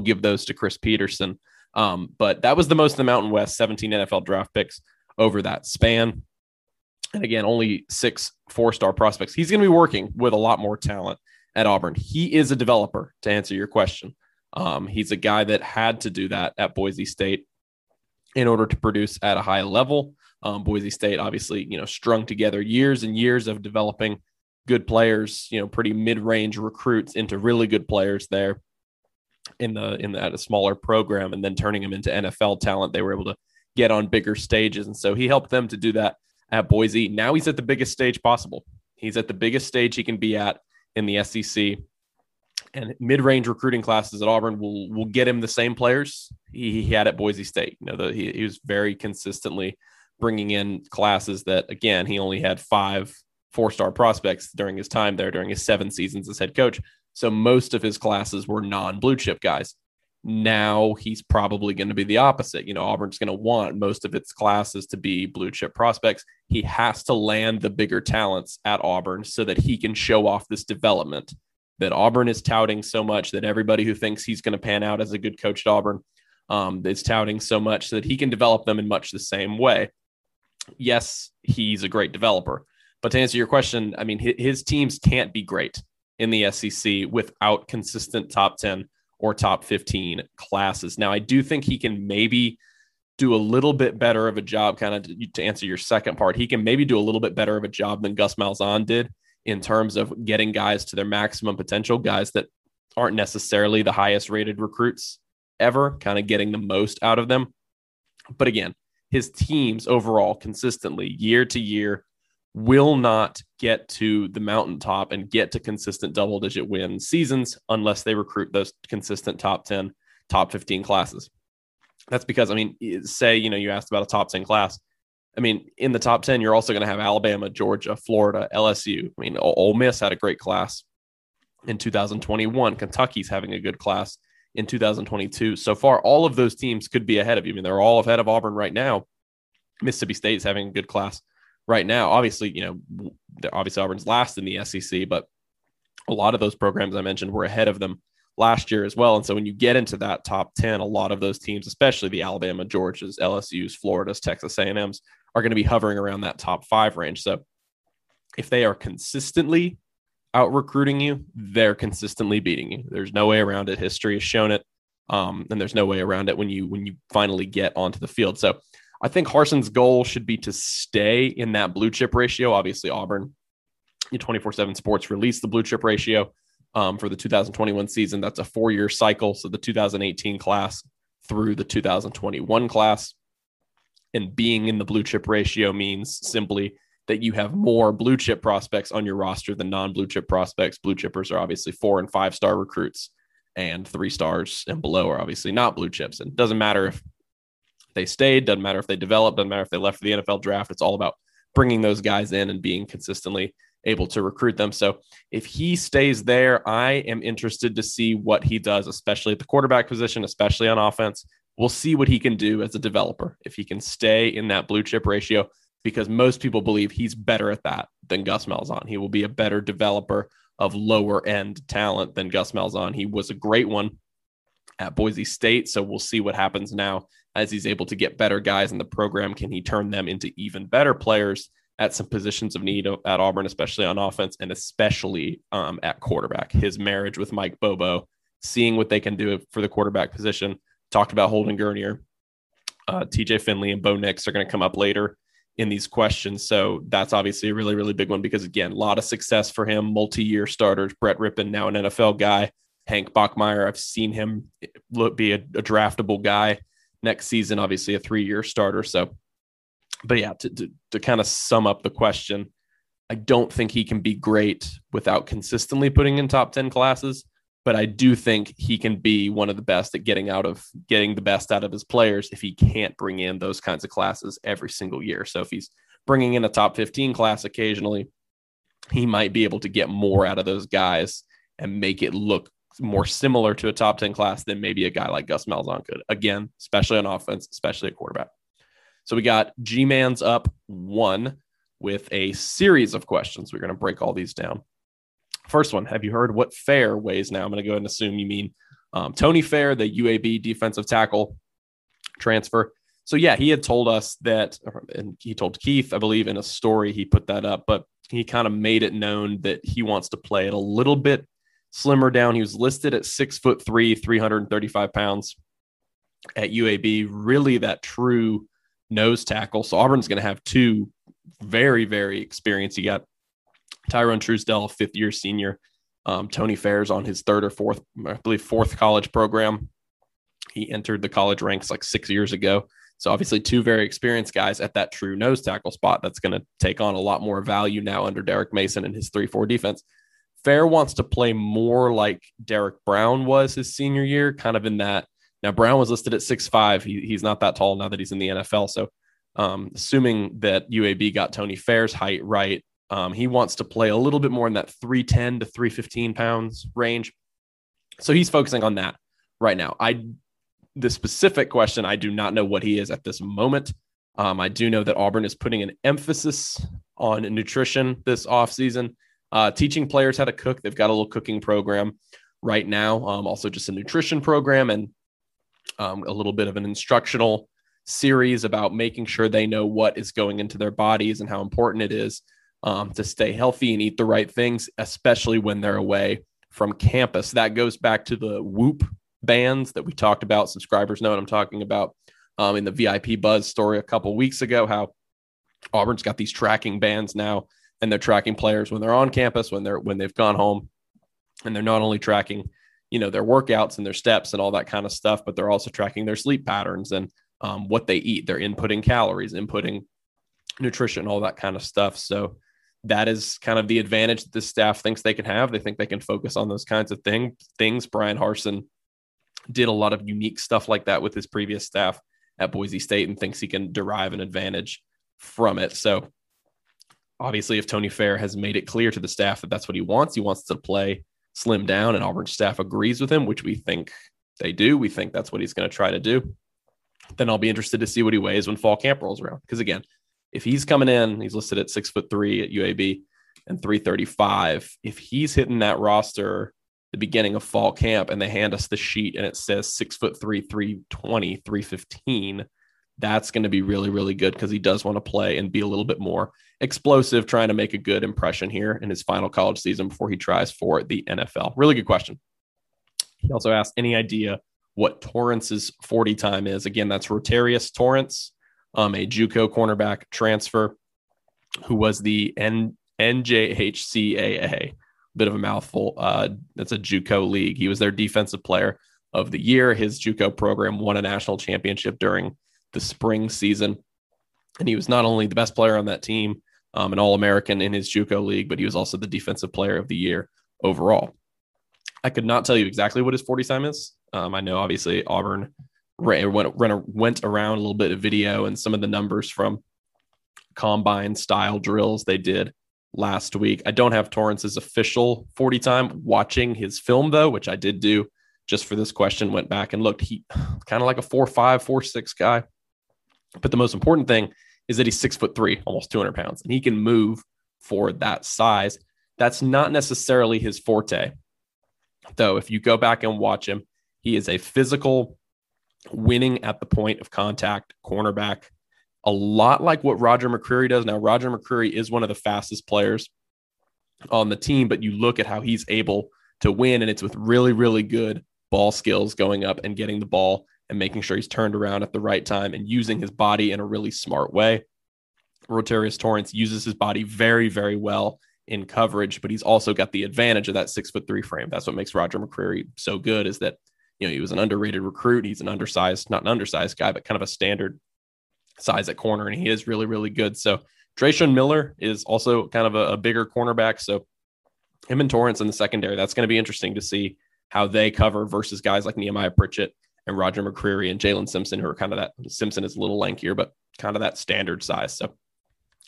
give those to Chris Peterson. But that was the most in the Mountain West, 17 NFL draft picks over that span. And again, only 6 4-star prospects. He's going to be working with a lot more talent at Auburn. He is a developer, to answer your question. He's a guy that had to do that at Boise State in order to produce at a high level. Boise State, obviously, strung together years and years of developing good players, pretty mid-range recruits into really good players there at a smaller program, and then turning them into NFL talent. They were able to get on bigger stages. And so he helped them to do that at Boise. Now he's at the biggest stage possible. He's at the biggest stage he can be at in the SEC, and mid-range recruiting classes at Auburn will get him the same players he had at Boise State. He was very consistently bringing in classes that, again, he only had 5 4-star prospects during his time there, during his 7 seasons as head coach. So most of his classes were non-blue chip guys. Now he's probably going to be the opposite. You know, Auburn's going to want most of its classes to be blue chip prospects. He has to land the bigger talents at Auburn so that he can show off this development that Auburn is touting so much, that everybody who thinks he's going to pan out as a good coach at Auburn is touting so much, so that he can develop them in much the same way. Yes, he's a great developer, but to answer your question, I mean, his teams can't be great in the SEC without consistent top 10 or top 15 classes. Now, I do think he can maybe do a little bit better of a job, kind of to answer your second part. He can maybe do a little bit better of a job than Gus Malzahn did in terms of getting guys to their maximum potential, guys that aren't necessarily the highest rated recruits ever, kind of getting the most out of them. But again, his teams overall consistently year to year will not get to the mountaintop and get to consistent double-digit win seasons unless they recruit those consistent top 10, top 15 classes. That's because, I mean, say, you know, you asked about a top 10 class. I mean, in the top 10, you're also going to have Alabama, Georgia, Florida, LSU. I mean, Ole Miss had a great class in 2021. Kentucky's having a good class in 2022. So far, all of those teams could be ahead of you. I mean, they're all ahead of Auburn right now. Mississippi State's having a good class right now. Obviously, you know, obviously Auburn's last in the SEC, but a lot of those programs I mentioned were ahead of them last year as well. And so when you get into that top 10, a lot of those teams, especially the Alabama, Georgias, LSUs, Floridas, Texas A&Ms, are going to be hovering around that top 5 range. So if they are consistently out recruiting you, they're consistently beating you. There's no way around it. History has shown it. And there's no way around it when you finally get onto the field. So I think Harsin's goal should be to stay in that blue chip ratio. Obviously, Auburn, 24/7 Sports released the blue chip ratio for the 2021 season. That's a 4-year cycle. So the 2018 class through the 2021 class. And being in the blue chip ratio means simply that you have more blue chip prospects on your roster than non-blue chip prospects. Blue chippers are obviously 4- and 5-star recruits, and 3 stars and below are obviously not blue chips. And it doesn't matter if they stayed, doesn't matter if they developed, doesn't matter if they left for the NFL draft. It's all about bringing those guys in and being consistently able to recruit them. So if he stays there, I am interested to see what he does, especially at the quarterback position, especially on offense. We'll see what he can do as a developer if he can stay in that blue chip ratio, because most people believe he's better at that than Gus Malzahn. He will be a better developer of lower end talent than Gus Malzahn. He was a great one at Boise State, so we'll see what happens now as he's able to get better guys in the program. Can he turn them into even better players at some positions of need at Auburn, especially on offense and especially at quarterback? His marriage with Mike Bobo, seeing what they can do for the quarterback position. Talked about Holden Gurner, TJ Finley, and Bo Nix are going to come up later in these questions. So that's obviously a really, really big one because, again, a lot of success for him, multi-year starters. Brett Rypien, now an NFL guy. Hank Bachmeier, I've seen him be a draftable guy next season, obviously a 3-year starter. So, but yeah, to kind of sum up the question, I don't think he can be great without consistently putting in top 10 classes. But I do think he can be one of the best at getting the best out of his players if he can't bring in those kinds of classes every single year. So if he's bringing in a top 15 class occasionally, he might be able to get more out of those guys and make it look more similar to a top 10 class than maybe a guy like Gus Malzahn could. Again, especially on offense, especially at quarterback. So we got G-Man's up 1 with a series of questions. We're going to break all these down. First one, have you heard what Fair weighs now? I'm going to go ahead and assume you mean Tony Fair, the UAB defensive tackle transfer. So, yeah, he had told us that, and he told Keith, I believe, in a story, he put that up, but he kind of made it known that he wants to play it a little bit slimmer down. He was listed at 6'3", 335 pounds at UAB, really that true nose tackle. So Auburn's going to have two very, very experienced. You got Tyrone Truesdell, 5th-year senior. Tony Fair's on his 3rd or 4th, I believe 4th college program. He entered the college ranks like 6 years ago. So obviously two very experienced guys at that true nose tackle spot. That's going to take on a lot more value now under Derek Mason and his 3-4 defense. Fair wants to play more like Derek Brown was his senior year, kind of in that. Now Brown was listed at 6'5". He's not that tall now that he's in the NFL. So assuming that UAB got Tony Fair's height right, he wants to play a little bit more in that 310 to 315 pounds range. So he's focusing on that right now. The specific question, I do not know what he is at this moment. I do know that Auburn is putting an emphasis on nutrition this offseason, teaching players how to cook. They've got a little cooking program right now, also just a nutrition program and a little bit of an instructional series about making sure they know what is going into their bodies and how important it is to stay healthy and eat the right things, especially when they're away from campus. That goes back to the Whoop bands that we talked about. Subscribers know what I'm talking about in the VIP Buzz story a couple weeks ago, how Auburn's got these tracking bands now, and they're tracking players when they're on campus, when they've gone home, and they're not only tracking, you know, their workouts and their steps and all that kind of stuff, but they're also tracking their sleep patterns and what they eat. They're inputting calories, inputting nutrition, all that kind of stuff. So that is kind of the advantage that this staff thinks they can have. They think they can focus on those kinds of things. Brian Harsin did a lot of unique stuff like that with his previous staff at Boise State and thinks he can derive an advantage from it. So obviously, if Tony Fair has made it clear to the staff that that's what he wants to play slim down, and Auburn's staff agrees with him, which we think they do. We think that's what he's going to try to do. Then I'll be interested to see what he weighs when fall camp rolls around. Because again, if he's coming in, he's listed at 6'3" at UAB and 335. If he's hitting that roster the beginning of fall camp and they hand us the sheet and it says 6'3", 320, 315, that's going to be really, really good because he does want to play and be a little bit more explosive, trying to make a good impression here in his final college season before he tries for the NFL. Really good question. He also asked, any idea what Torrance's 40 time is? Again, that's Rotarius Torrance, a JUCO cornerback transfer who was the NJHCAA. Bit of a mouthful. That's a JUCO league. He was their defensive player of the year. His JUCO program won a national championship during the spring season. And he was not only the best player on that team, an All-American in his JUCO league, but he was also the defensive player of the year overall. I could not tell you exactly what his 40 time is. I know, obviously, Auburn went around a little bit of video and some of the numbers from combine-style drills they did last week. I don't have Torrance's official 40 time. Watching his film, though, which I did do just for this question, went back and looked. He kind of like a 4'5", 4'6" guy. But the most important thing is that he's 6'3", almost 200 pounds, and he can move for that size. That's not necessarily his forte, though. If you go back and watch him, he is a physical, winning at the point of contact cornerback, a lot like what Roger McCreary does. Now, Roger McCreary is one of the fastest players on the team, but you look at how he's able to win, and it's with really, really good ball skills, going up and getting the ball and making sure he's turned around at the right time and using his body in a really smart way. Rotarius Torrance uses his body very, very well in coverage, but he's also got the advantage of that 6'3" frame. That's what makes Roger McCreary so good, is that, you know, he was an underrated recruit. He's an undersized, not an undersized guy, but kind of a standard size at corner, and he is really, really good. So Drayshawn Miller is also kind of a bigger cornerback. So him and Torrance in the secondary, that's going to be interesting to see how they cover versus guys like Nehemiah Pritchett and Roger McCreary and Jalen Simpson, who are kind of that — Simpson is a little lankier, but kind of that standard size. So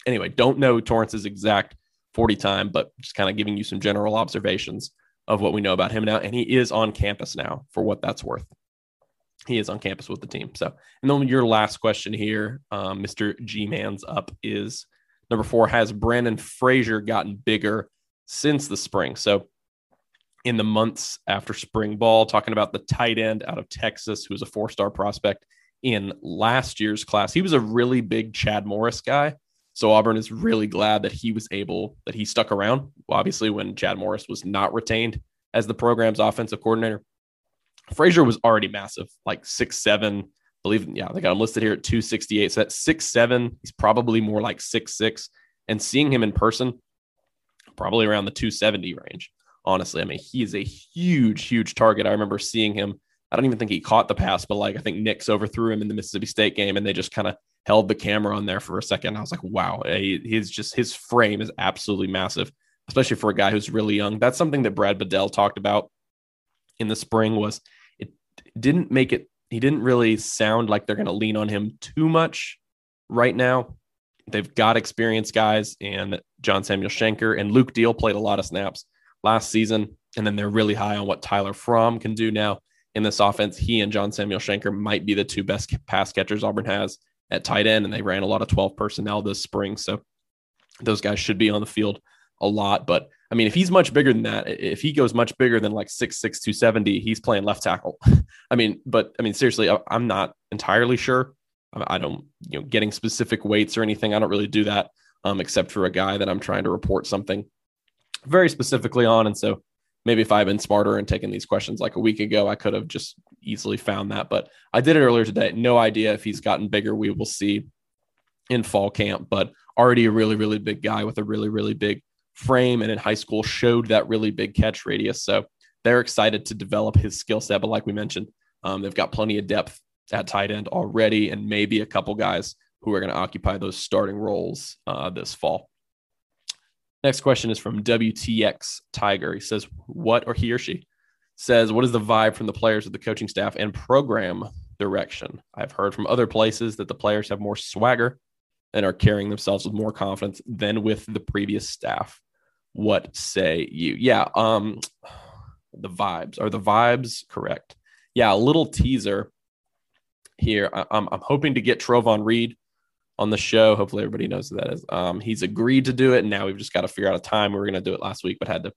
anyway, don't know Torrance's exact 40 time, but just kind of giving you some general observations of what we know about him now. And he is on campus now, for what that's worth. He is on campus with the team. So, and then your last question here, Mr. G-Man's up, is number 4, has Brandon Frazier gotten bigger since the spring? So in the months after spring ball, talking about the tight end out of Texas, who was a 4-star prospect in last year's class. He was a really big Chad Morris guy. So Auburn is really glad that he was able, that he stuck around. Obviously, when Chad Morris was not retained as the program's offensive coordinator, Frazier was already massive, like 6'7", I believe. Yeah, they got him listed here at 268. So that's 6'7". He's probably more like 6'6". And seeing him in person, probably around the 270 range, honestly. I mean, he is a huge, huge target. I remember seeing him. I don't even think he caught the pass, but like, I think Nix overthrew him in the Mississippi State game, and they just kind of held the camera on there for a second. I was like, wow, his frame is absolutely massive, especially for a guy who's really young. That's something that Brad Bedell talked about in the spring, was it didn't make it — he didn't really sound like they're going to lean on him too much right now. They've got experienced guys, and John Samuel Shanker and Luke Deal played a lot of snaps last season. And then they're really high on what Tyler Fromm can do now in this offense. He and John Samuel Shanker might be the two best pass catchers Auburn has at tight end, and they ran a lot of 12 personnel this spring. So those guys should be on the field a lot. But I mean, if he's much bigger than that, if he goes much bigger than like 6'6", 270, he's playing left tackle. Seriously, I'm not entirely sure. I don't, getting specific weights or anything. I don't really do that except for a guy that I'm trying to report something very specifically on. And so maybe if I've been smarter and taken these questions like a week ago, I could have just easily found that. But I did it earlier today. No idea if he's gotten bigger. We will see in fall camp, but already a really, really big guy with a really, really big frame, and in high school showed that really big catch radius. So they're excited to develop his skill set. But like we mentioned, they've got plenty of depth at tight end already, and maybe a couple guys who are going to occupy those starting roles this fall. Next question is from WTX Tiger. He says, what is the vibe from the players of the coaching staff and program direction? I've heard from other places that the players have more swagger and are carrying themselves with more confidence than with the previous staff. What say you? Yeah. Are the vibes correct? Yeah. A little teaser here. I'm hoping to get Trovon Reed on the show. Hopefully everybody knows who that is. He's agreed to do it, and now we've just got to figure out a time. We were going to do it last week, but had to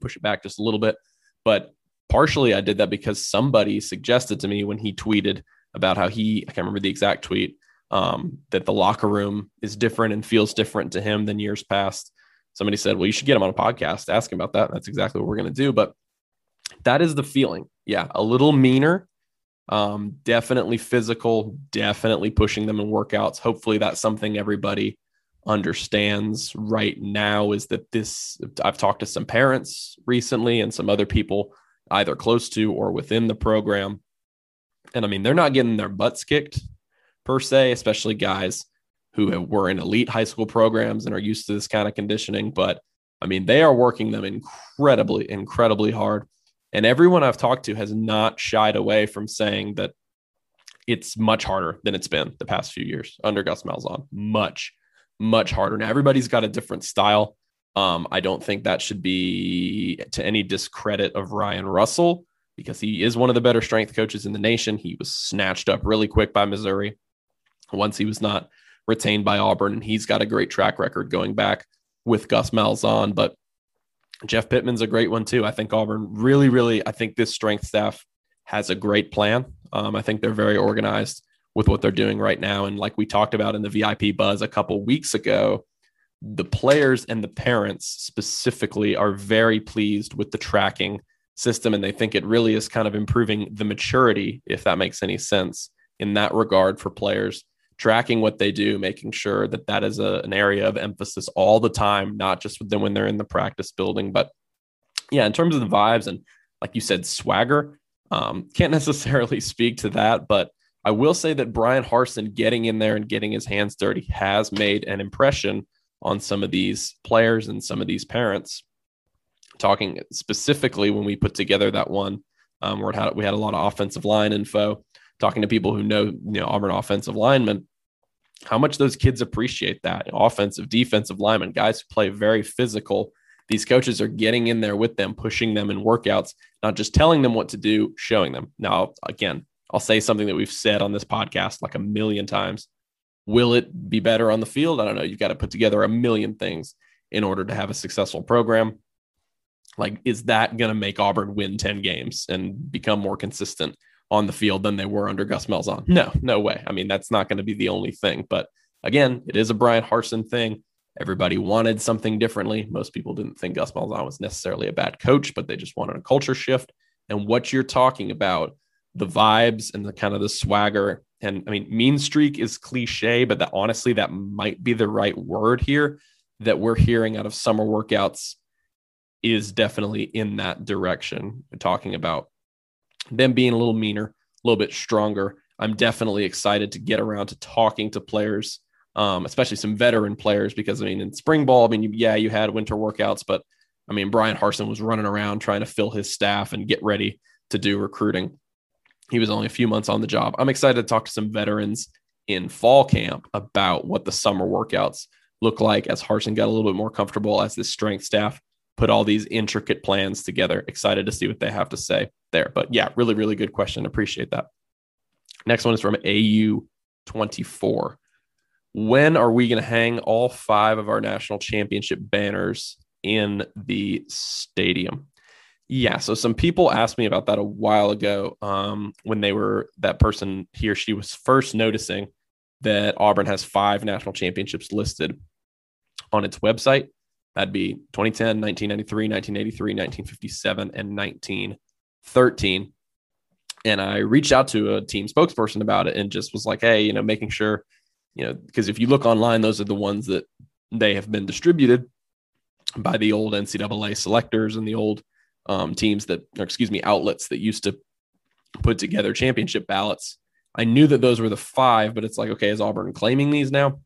push it back just a little bit. But partially I did that because somebody suggested to me when he tweeted about how I can't remember the exact tweet, that the locker room is different and feels different to him than years past. Somebody said, well, you should get him on a podcast, ask him about that. And that's exactly what we're going to do. But that is the feeling. Yeah. A little meaner, definitely physical, definitely pushing them in workouts. Hopefully that's something everybody understands right now, is that I've talked to some parents recently and some other people either close to or within the program. And I mean, they're not getting their butts kicked per se, especially guys who were in elite high school programs and are used to this kind of conditioning. But I mean, they are working them incredibly, incredibly hard. And everyone I've talked to has not shied away from saying that it's much harder than it's been the past few years under Gus Malzahn. Much, much harder. Now, everybody's got a different style. I don't think that should be to any discredit of Ryan Russell, because he is one of the better strength coaches in the nation. He was snatched up really quick by Missouri once he was not retained by Auburn, and he's got a great track record going back with Gus Malzahn. But Jeff Pittman's a great one too. I think Auburn I think this strength staff has a great plan. I think they're very organized with what they're doing right now. And like we talked about in the VIP buzz a couple weeks ago, the players and the parents specifically are very pleased with the tracking system. And they think it really is kind of improving the maturity, if that makes any sense, in that regard for players, tracking what they do, making sure that that is an area of emphasis all the time, not just with them when they're in the practice building. But yeah, in terms of the vibes and like you said, swagger, can't necessarily speak to that, but I will say that Brian Harsin getting in there and getting his hands dirty has made an impression on some of these players and some of these parents. Talking specifically when we put together that one where we had a lot of offensive line info, talking to people who know Auburn offensive linemen, how much those kids appreciate that. Offensive, defensive linemen, guys who play very physical, these coaches are getting in there with them, pushing them in workouts, not just telling them what to do, showing them. Now, again, I'll say something that we've said on this podcast like a million times. Will it be better on the field? I don't know. You've got to put together a million things in order to have a successful program. Like, is that going to make Auburn win 10 games and become more consistent on the field than they were under Gus Malzahn? No way. I mean, that's not going to be the only thing. But again, it is a Brian Harsin thing. Everybody wanted something differently. Most people didn't think Gus Malzahn was necessarily a bad coach, but they just wanted a culture shift. And what you're talking about, the vibes and the kind of the swagger. And I mean, mean streak is cliche, but that honestly, that might be the right word here, that we're hearing out of summer workouts is definitely in that direction. We're talking about them being a little meaner, a little bit stronger. I'm definitely excited to get around to talking to players, especially some veteran players, because I mean, in spring ball, I mean, yeah, you had winter workouts, but I mean, Brian Harsin was running around trying to fill his staff and get ready to do recruiting. He was only a few months on the job. I'm excited to talk to some veterans in fall camp about what the summer workouts look like as Harsin got a little bit more comfortable, as this strength staff put all these intricate plans together. Excited to see what they have to say there. But yeah, really, really good question. Appreciate that. Next one is from AU24. When are we going to hang all five of our national championship banners in the stadium? Yeah, so some people asked me about that a while ago when they were, that person, he or she was first noticing that Auburn has five national championships listed on its website. That'd be 2010, 1993, 1983, 1957, and 1913. And I reached out to a team spokesperson about it and just was like, hey, you know, making sure, you know, because if you look online, those are the ones that they have been distributed by the old NCAA selectors and the old teams that, or excuse me, outlets that used to put together championship ballots. I knew that those were the five, but it's like, okay, is Auburn claiming these now?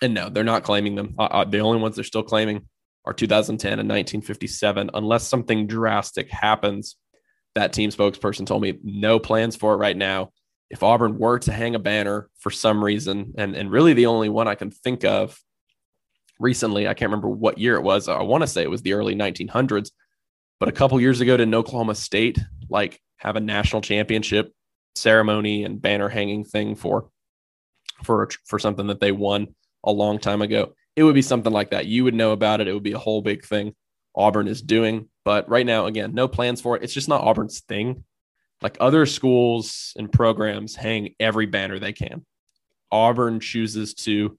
And no, they're not claiming them. The only ones they're still claiming are 2010 and 1957, unless something drastic happens. That team spokesperson told me no plans for it right now. If Auburn were to hang a banner for some reason, and really the only one I can think of recently, I can't remember what year it was. I want to say it was the early 1900s, but a couple years ago, didn't Oklahoma State like have a national championship ceremony and banner hanging thing for something that they won a long time ago? It would be something like that. You would know about it. It would be a whole big thing Auburn is doing. But right now, again, no plans for it. It's just not Auburn's thing. Like other schools and programs hang every banner they can. Auburn chooses to,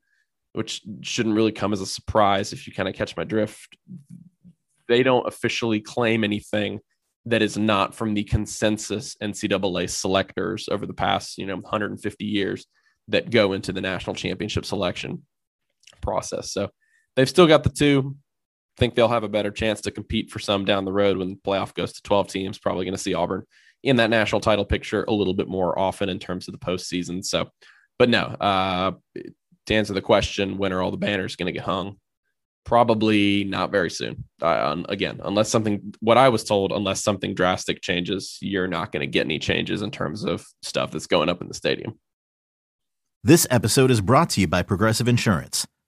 which shouldn't really come as a surprise if you kind of catch my drift. They don't officially claim anything that is not from the consensus NCAA selectors over the past, 150 years that go into the national championship selection process. So they've still got the two. I think they'll have a better chance to compete for some down the road when the playoff goes to 12 teams. Probably going to see Auburn in that national title picture a little bit more often in terms of the postseason. So, but no, to answer the question, when are all the banners going to get hung? Probably not very soon. Unless something drastic changes, you're not going to get any changes in terms of stuff that's going up in the stadium. This episode is brought to you by Progressive Insurance.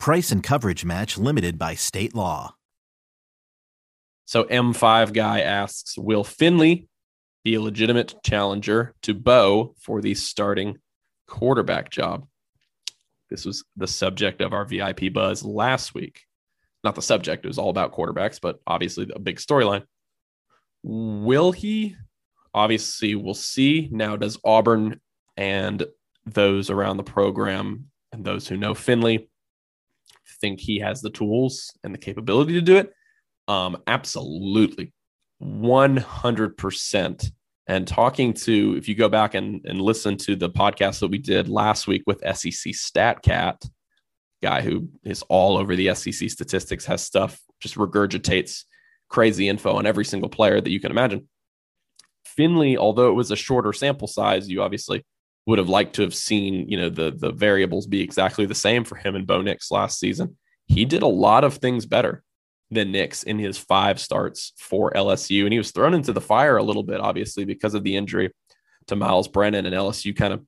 Price and coverage match limited by state law. So M5 guy asks, will Finley be a legitimate challenger to Bo for the starting quarterback job? This was the subject of our VIP buzz last week. Not the subject. It was all about quarterbacks, but obviously a big storyline. Will he? Obviously, we'll see. Now, does Auburn and those around the program and those who know Finley think he has the tools and the capability to do it? Absolutely. 100%. And talking to, if you go back and listen to the podcast that we did last week with SEC StatCat, guy who is all over the SEC statistics, has stuff, just regurgitates crazy info on every single player that you can imagine. Finley, although it was a shorter sample size, you obviously would have liked to have seen, the variables be exactly the same for him and Bo Nix last season. He did a lot of things better than Nix in his five starts for LSU. And he was thrown into the fire a little bit, obviously, because of the injury to Miles Brennan, and LSU kind of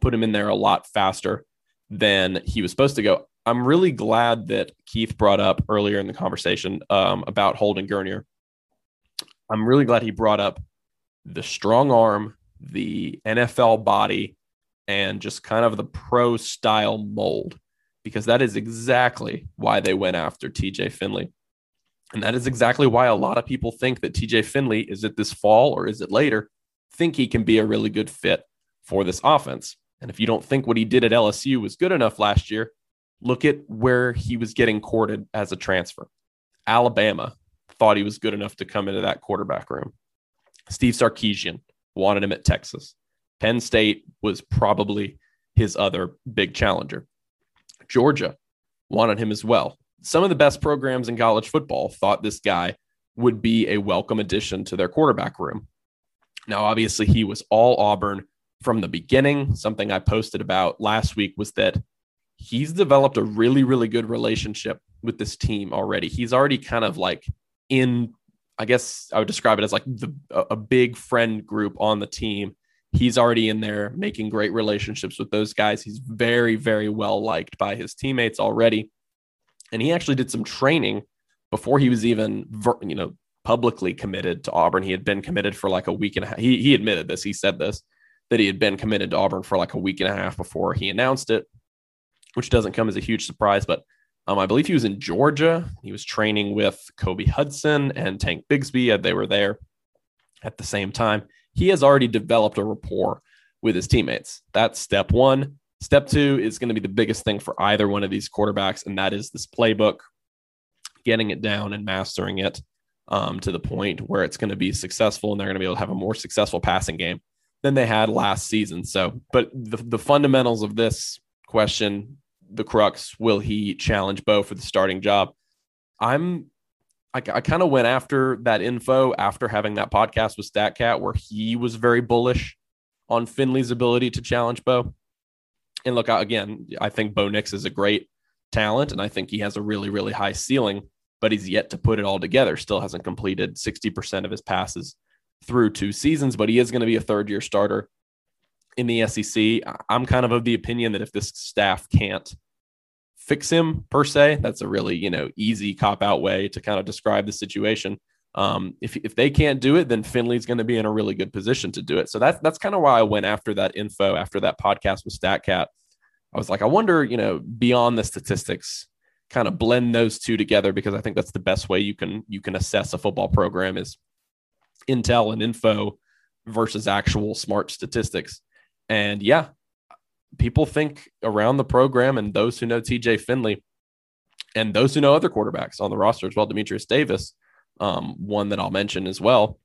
put him in there a lot faster than he was supposed to go. I'm really glad that Keith brought up earlier in the conversation about Holden Gurner. I'm really glad he brought up the strong arm, the NFL body, and just kind of the pro style mold, because that is exactly why they went after TJ Finley. And that is exactly why a lot of people think that TJ Finley, is it this fall or is it later, think he can be a really good fit for this offense. And if you don't think what he did at LSU was good enough last year, look at where he was getting courted as a transfer. Alabama thought he was good enough to come into that quarterback room. Steve Sarkisian wanted him at Texas. Penn State was probably his other big challenger. Georgia wanted him as well. Some of the best programs in college football thought this guy would be a welcome addition to their quarterback room. Now, obviously, he was all Auburn from the beginning. Something I posted about last week was that he's developed a really, really good relationship with this team already. He's already kind of like in, I guess I would describe it as like a big friend group on the team. He's already in there making great relationships with those guys. He's very, very well liked by his teammates already. And he actually did some training before he was even, you know, publicly committed to Auburn. He had been committed for like a week and a half. He admitted this. He said this, that he had been committed to Auburn for like a week and a half before he announced it, which doesn't come as a huge surprise. But I believe he was in Georgia. He was training with Kobe Hudson and Tank Bigsby. They were there at the same time. He has already developed a rapport with his teammates. That's step one. Step two is going to be the biggest thing for either one of these quarterbacks, and that is this playbook, getting it down and mastering it to the point where it's going to be successful, and they're going to be able to have a more successful passing game than they had last season. So, but the fundamentals of this question, the crux, will he challenge Bo for the starting job? I kind of went after that info after having that podcast with StatCat where he was very bullish on Finley's ability to challenge Bo. And look, again, I think Bo Nix is a great talent, and I think he has a really, really high ceiling, but he's yet to put it all together. Still hasn't completed 60% of his passes through two seasons, but he is going to be a third-year starter in the SEC. I'm kind of the opinion that if this staff can't fix him per se, that's a really, you know, easy cop-out way to kind of describe the situation. If they can't do it, then Finley's going to be in a really good position to do it. So that's kind of why I went after that info after that podcast with StatCat. I was like, I wonder, you know, beyond the statistics, kind of blend those two together, because I think that's the best way you can assess a football program is intel and info versus actual smart statistics. And yeah, people think around the program, and those who know TJ Finley and those who know other quarterbacks on the roster as well, Demetrius Davis, one that I'll mention as well,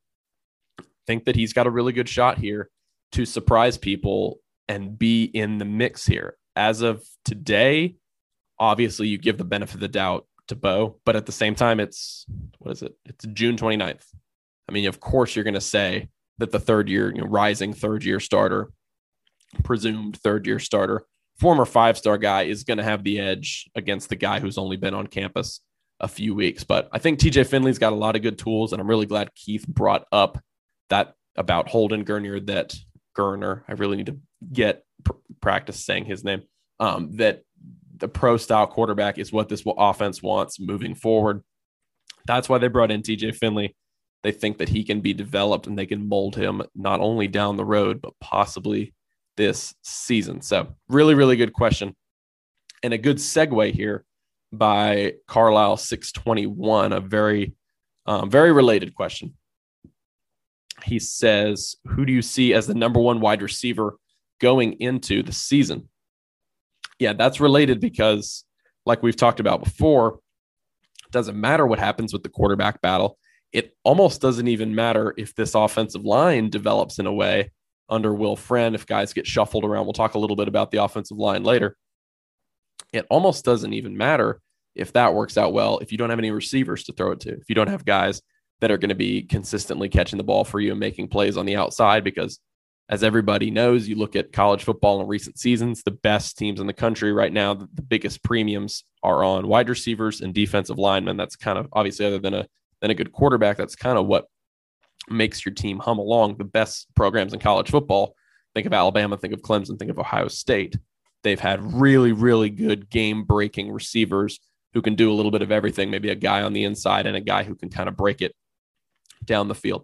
think that he's got a really good shot here to surprise people and be in the mix here. As of today, obviously you give the benefit of the doubt to Bo, but at the same time, it's June 29th. I mean, of course you're going to say that the third year, you know, rising third year starter, presumed third-year starter, former five-star guy is going to have the edge against the guy who's only been on campus a few weeks. But I think TJ Finley's got a lot of good tools, and I'm really glad Keith brought up that about Holden Gurner, that Gurner, I really need to get practice saying his name, that the pro-style quarterback is what this offense wants moving forward. That's why they brought in TJ Finley. They think that he can be developed and they can mold him not only down the road, but possibly this season. So really, really good question. And a good segue here by Carlisle 621, a very, very related question. He says, who do you see as the number one wide receiver going into the season? Yeah, that's related because, like we've talked about before, it doesn't matter what happens with the quarterback battle. It almost doesn't even matter if this offensive line develops in a way under Will Friend, if guys get shuffled around. We'll talk a little bit about the offensive line later. It almost doesn't even matter if that works out well if you don't have any receivers to throw it to, if you don't have guys that are going to be consistently catching the ball for you and making plays on the outside, because as everybody knows, you look at college football in recent seasons, the best teams in the country right now, the biggest premiums are on wide receivers and defensive linemen. That's kind of, obviously, other than a good quarterback, that's kind of what makes your team hum along. The best programs in college football, think of Alabama, think of Clemson, think of Ohio State. They've had really, really good game-breaking receivers who can do a little bit of everything, maybe a guy on the inside and a guy who can kind of break it down the field.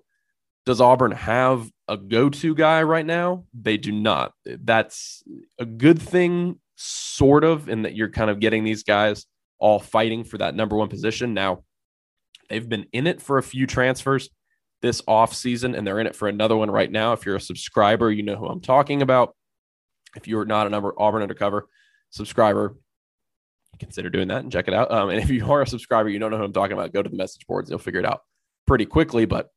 Does Auburn have a go-to guy right now? They do not. That's a good thing, sort of, in that you're kind of getting these guys all fighting for that number one position. Now, they've been in it for a few transfers this offseason, and they're in it for another one right now. If you're a subscriber, you know who I'm talking about. If you're not an Auburn Undercover subscriber, consider doing that and check it out. And if you are a subscriber, you don't know who I'm talking about, go to the message boards. You'll figure it out pretty quickly. But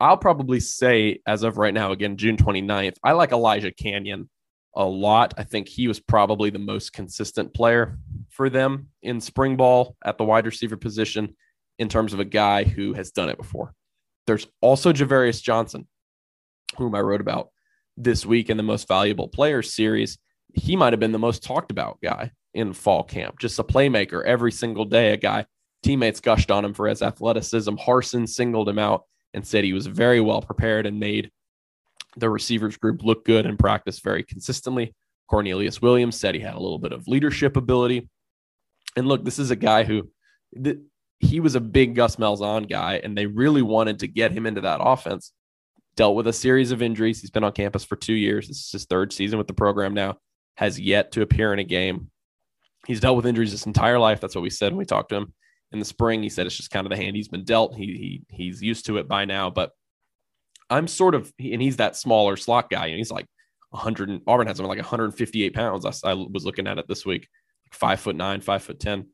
I'll probably say, as of right now, again, June 29th, I like Elijah Canyon a lot. I think he was probably the most consistent player for them in spring ball at the wide receiver position in terms of a guy who has done it before. There's also Javarius Johnson, whom I wrote about this week in the Most Valuable Players series. He might have been the most talked about guy in fall camp, just a playmaker every single day, a guy teammates gushed on him for his athleticism. Harsin singled him out and said he was very well prepared and made the receivers group look good and practice very consistently. Cornelius Williams said he had a little bit of leadership ability. And look, this is a guy who he was a big Gus Malzahn guy, and they really wanted to get him into that offense. Dealt with a series of injuries. He's been on campus for 2 years. This is his third season with the program now. Has yet to appear in a game. He's dealt with injuries his entire life. That's what we said when we talked to him in the spring. He said it's just kind of the hand he's been dealt. He's used to it by now. But I'm sort of, and he's that smaller slot guy, and he's like 100. Auburn has him like 158 pounds. I was looking at it this week. 5'9", 5'10".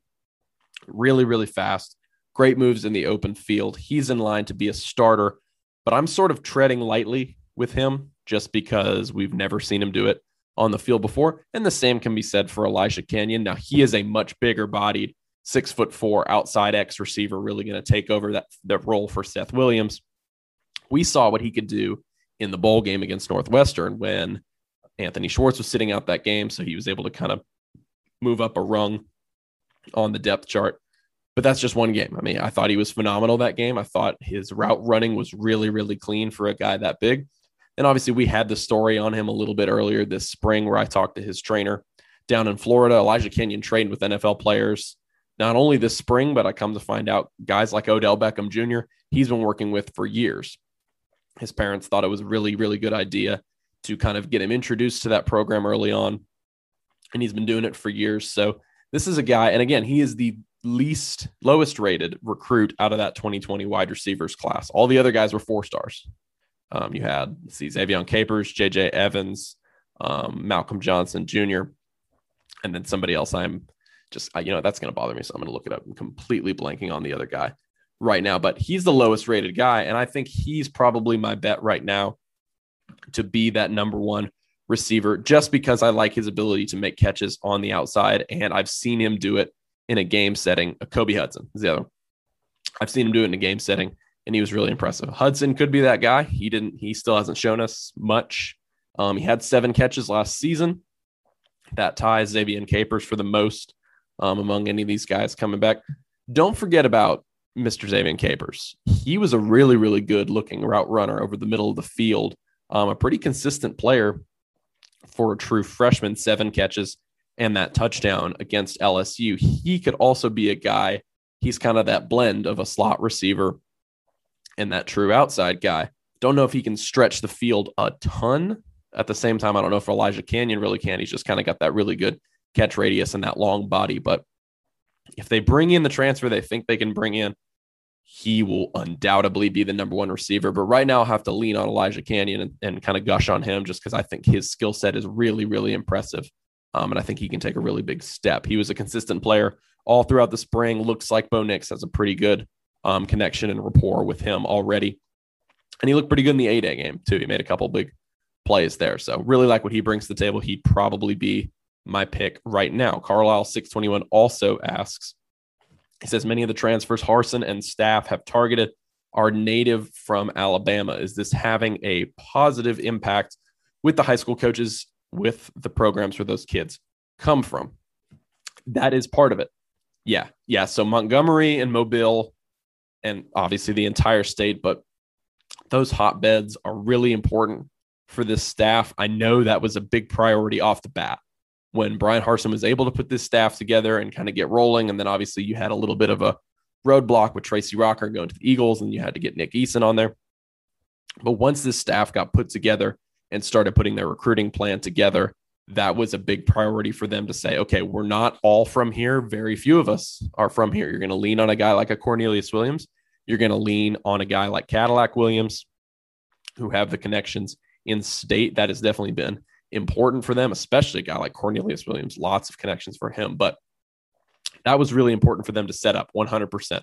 Really, really fast. Great moves in the open field. He's in line to be a starter, but I'm sort of treading lightly with him just because we've never seen him do it on the field before. And the same can be said for Elisha Kenyon. Now he is a much bigger bodied 6'4" outside X receiver, really going to take over that role for Seth Williams. We saw what he could do in the bowl game against Northwestern when Anthony Schwartz was sitting out that game. So he was able to kind of move up a rung on the depth chart, but that's just one game. I mean, I thought he was phenomenal that game. I thought his route running was really, really clean for a guy that big. And obviously we had the story on him a little bit earlier this spring where I talked to his trainer down in Florida. Elijah Kenyon trained with NFL players, not only this spring, but I come to find out guys like Odell Beckham Jr. he's been working with for years. His parents thought it was a really, really good idea to kind of get him introduced to that program early on. And he's been doing it for years. So this is a guy, and again, he is the lowest rated recruit out of that 2020 wide receivers class. All the other guys were 4 stars. You had Xavion Capers, JJ Evans, Malcolm Johnson Jr., and then somebody else. That's going to bother me. So I'm going to look it up. I'm completely blanking on the other guy right now, but he's the lowest rated guy. And I think he's probably my bet right now to be that number one receiver, just because I like his ability to make catches on the outside. And I've seen him do it in a game setting. Kobe Hudson is the other one. I've seen him do it in a game setting, and he was really impressive. Hudson could be that guy. He still hasn't shown us much. He had 7 catches last season. That ties Xavier Capers for the most among any of these guys coming back. Don't forget about Mr. Xavier Capers. He was a really, really good looking route runner over the middle of the field. A pretty consistent player for a true freshman, 7 catches and that touchdown against LSU. He could also be a guy. He's kind of that blend of a slot receiver and that true outside guy. Don't know if he can stretch the field a ton. At the same time, I don't know if Elijah Kenyon really can. He's just kind of got that really good catch radius and that long body. But if they bring in the transfer they think they can bring in, he will undoubtedly be the number one receiver. But right now I'll have to lean on Elijah Kenyon and kind of gush on him just because I think his skill set is really, really impressive. And I think he can take a really big step. He was a consistent player all throughout the spring. Looks like Bo Nix has a pretty good connection and rapport with him already. And he looked pretty good in the A-Day game too. He made a couple big plays there. So really like what he brings to the table. He'd probably be my pick right now. Carlisle 621 also asks, he says, many of the transfers Harsin and staff have targeted are native from Alabama. Is this having a positive impact with the high school coaches, with the programs where those kids come from? That is part of it. Yeah. So Montgomery and Mobile and obviously the entire state, but those hotbeds are really important for this staff. I know that was a big priority off the bat when Brian Harsin was able to put this staff together and kind of get rolling. And then obviously you had a little bit of a roadblock with Tracy Rocker going to the Eagles, and you had to get Nick Eason on there. But once this staff got put together and started putting their recruiting plan together, that was a big priority for them to say, okay, we're not all from here. Very few of us are from here. You're going to lean on a guy like a Cornelius Williams. You're going to lean on a guy like Cadillac Williams, who have the connections in state. That has definitely been important for them, especially a guy like Cornelius Williams, lots of connections for him. But that was really important for them to set up. 100%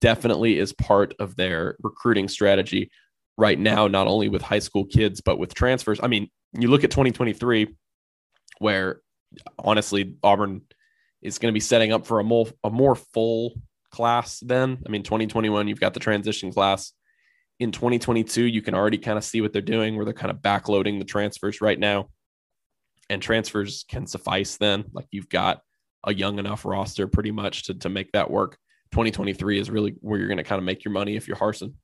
definitely is part of their recruiting strategy right now, not only with high school kids, but with transfers. I mean, you look at 2023, where honestly, Auburn is going to be setting up for a more full class then. I mean, 2021, you've got the transition class. In 2022, you can already kind of see what they're doing, where they're kind of backloading the transfers right now. And transfers can suffice then. Like, you've got a young enough roster pretty much to make that work. 2023 is really where you're going to kind of make your money if you're Harsin.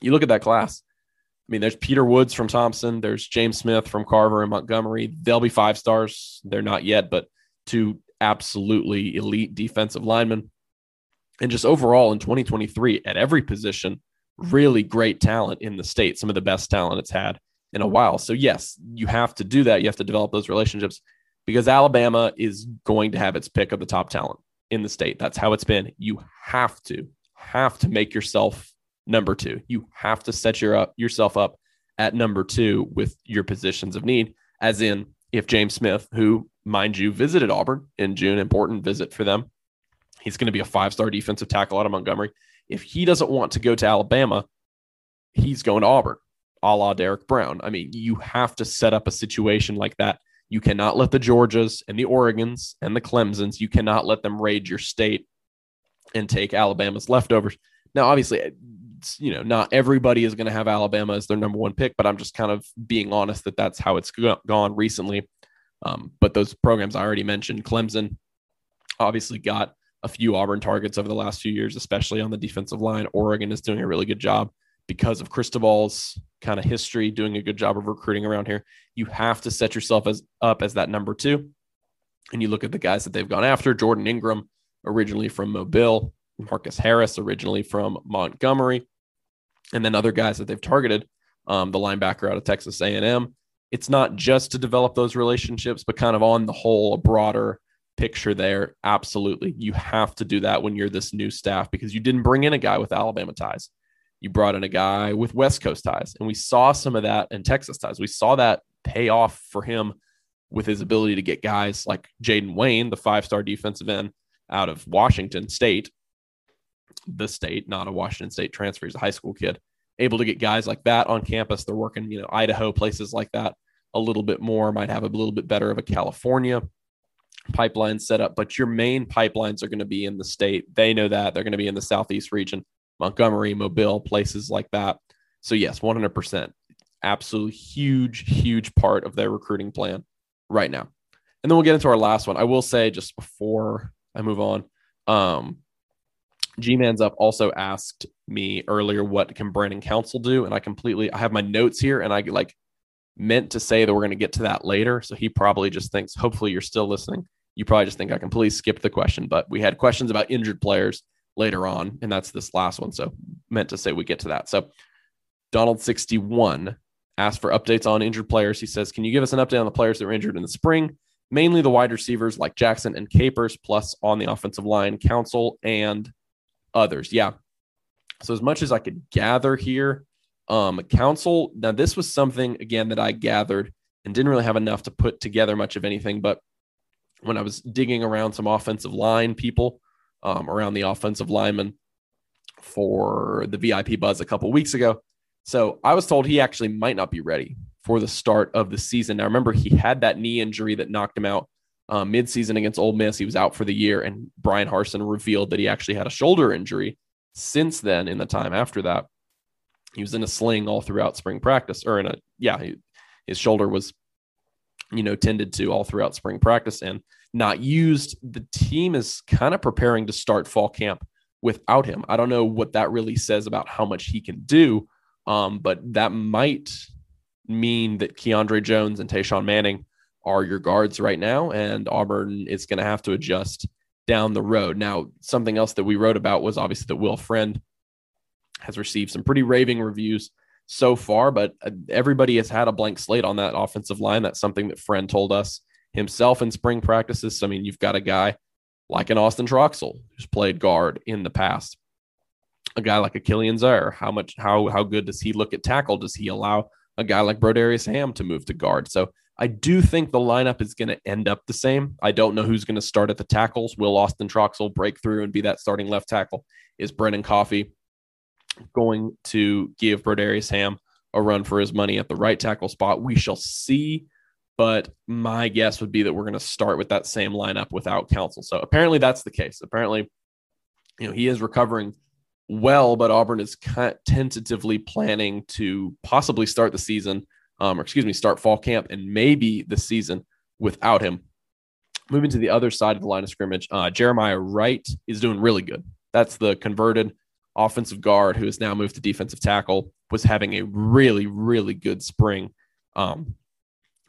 You look at that class. I mean, there's Peter Woods from Thompson. There's James Smith from Carver and Montgomery. They'll be five stars. They're not yet, but two absolutely elite defensive linemen. And just overall in 2023, at every position, really great talent in the state. Some of the best talent it's had in a while. So yes, you have to do that. You have to develop those relationships because Alabama is going to have its pick of the top talent in the state. That's how it's been. You have to make yourself number two. You have to set yourself up at number two with your positions of need, as in if James Smith, who, mind you, visited Auburn in June, important visit for them. He's going to be a five-star defensive tackle out of Montgomery. If he doesn't want to go to Alabama, he's going to Auburn, a la Derek Brown. I mean, you have to set up a situation like that. You cannot let the Georgias and the Oregons and the Clemsons, you cannot let them raid your state and take Alabama's leftovers. Now, obviously, you know, not everybody is going to have Alabama as their number one pick, but I'm just kind of being honest that that's how it's gone recently. But those programs I already mentioned, Clemson obviously got a few Auburn targets over the last few years, especially on the defensive line. Oregon is doing a really good job because of Cristobal's kind of history, doing a good job of recruiting around here. You have to set yourself up as that number two. And you look at the guys that they've gone after. Jordan Ingram, originally from Mobile. Marcus Harris, originally from Montgomery. And then other guys that they've targeted, the linebacker out of Texas A&M. It's not just to develop those relationships, but kind of on the whole, a broader picture there. Absolutely. You have to do that when you're this new staff because you didn't bring in a guy with Alabama ties. You brought in a guy with West Coast ties. And we saw some of that in Texas ties. We saw that pay off for him with his ability to get guys like Jaden Wayne, the five-star defensive end out of Washington State, the state, not a Washington State transfer. He's a high school kid. Able to get guys like that on campus. They're working, you know, Idaho, places like that. A little bit more, might have a little bit better of a California pipeline set up, but your main pipelines are going to be in the state. They know that. They're going to be in the Southeast region, Montgomery, Mobile, places like that. So yes, 100%, absolutely huge part of their recruiting plan right now. And then we'll get into our last one. I will say just before I move on, G-Man's Up also asked me earlier, what can Brandon Council do? And I have my notes here and I meant to say that we're going to get to that later. So he probably just thinks, hopefully you're still listening. You probably just think I completely skipped the question, but we had questions about injured players later on. And that's this last one. So meant to say we get to that. So Donald 61 asked for updates on injured players. He says, can you give us an update on the players that were injured in the spring, mainly the wide receivers like Jackson and Capers, plus on the offensive line, Council and others. Yeah. So as much as I could gather here, Council. Now this was something again that I gathered and didn't really have enough to put together much of anything, but when I was digging around some offensive line people, around the offensive linemen for the VIP buzz a couple weeks ago. So I was told he actually might not be ready for the start of the season. Now remember, he had that knee injury that knocked him out midseason against Ole Miss. He was out for the year, and Brian Harsin revealed that he actually had a shoulder injury since then. In the time after that, he was in a sling all throughout spring practice, his shoulder was, tended to all throughout spring practice and not used. The team is kind of preparing to start fall camp without him. I don't know what that really says about how much he can do, but that might mean that Keandre Jones and Tayshawn Manning are your guards right now, and Auburn is going to have to adjust down the road. Now, something else that we wrote about was obviously that Will Friend has received some pretty raving reviews so far, but everybody has had a blank slate on that offensive line. That's something that Friend told us himself in spring practices. So, I mean, you've got a guy like an Austin Troxell who's played guard in the past, a guy like a Killian Zaire. How good does he look at tackle? Does he allow a guy like Broderius Ham to move to guard? So I do think the lineup is going to end up the same. I don't know who's going to start at the tackles. Will Austin Troxell break through and be that starting left tackle? Is Brennan Coffey going to give Broderius Ham a run for his money at the right tackle spot? We shall see, but my guess would be that we're going to start with that same lineup without Council. So apparently that's the case. Apparently you know, he is recovering well, but Auburn is tentatively planning to possibly start the season, start fall camp and maybe the season without him. Moving to the other side of the line of scrimmage, Jeremiah Wright is doing really good. That's the converted offensive guard who has now moved to defensive tackle, was having a really, really good spring.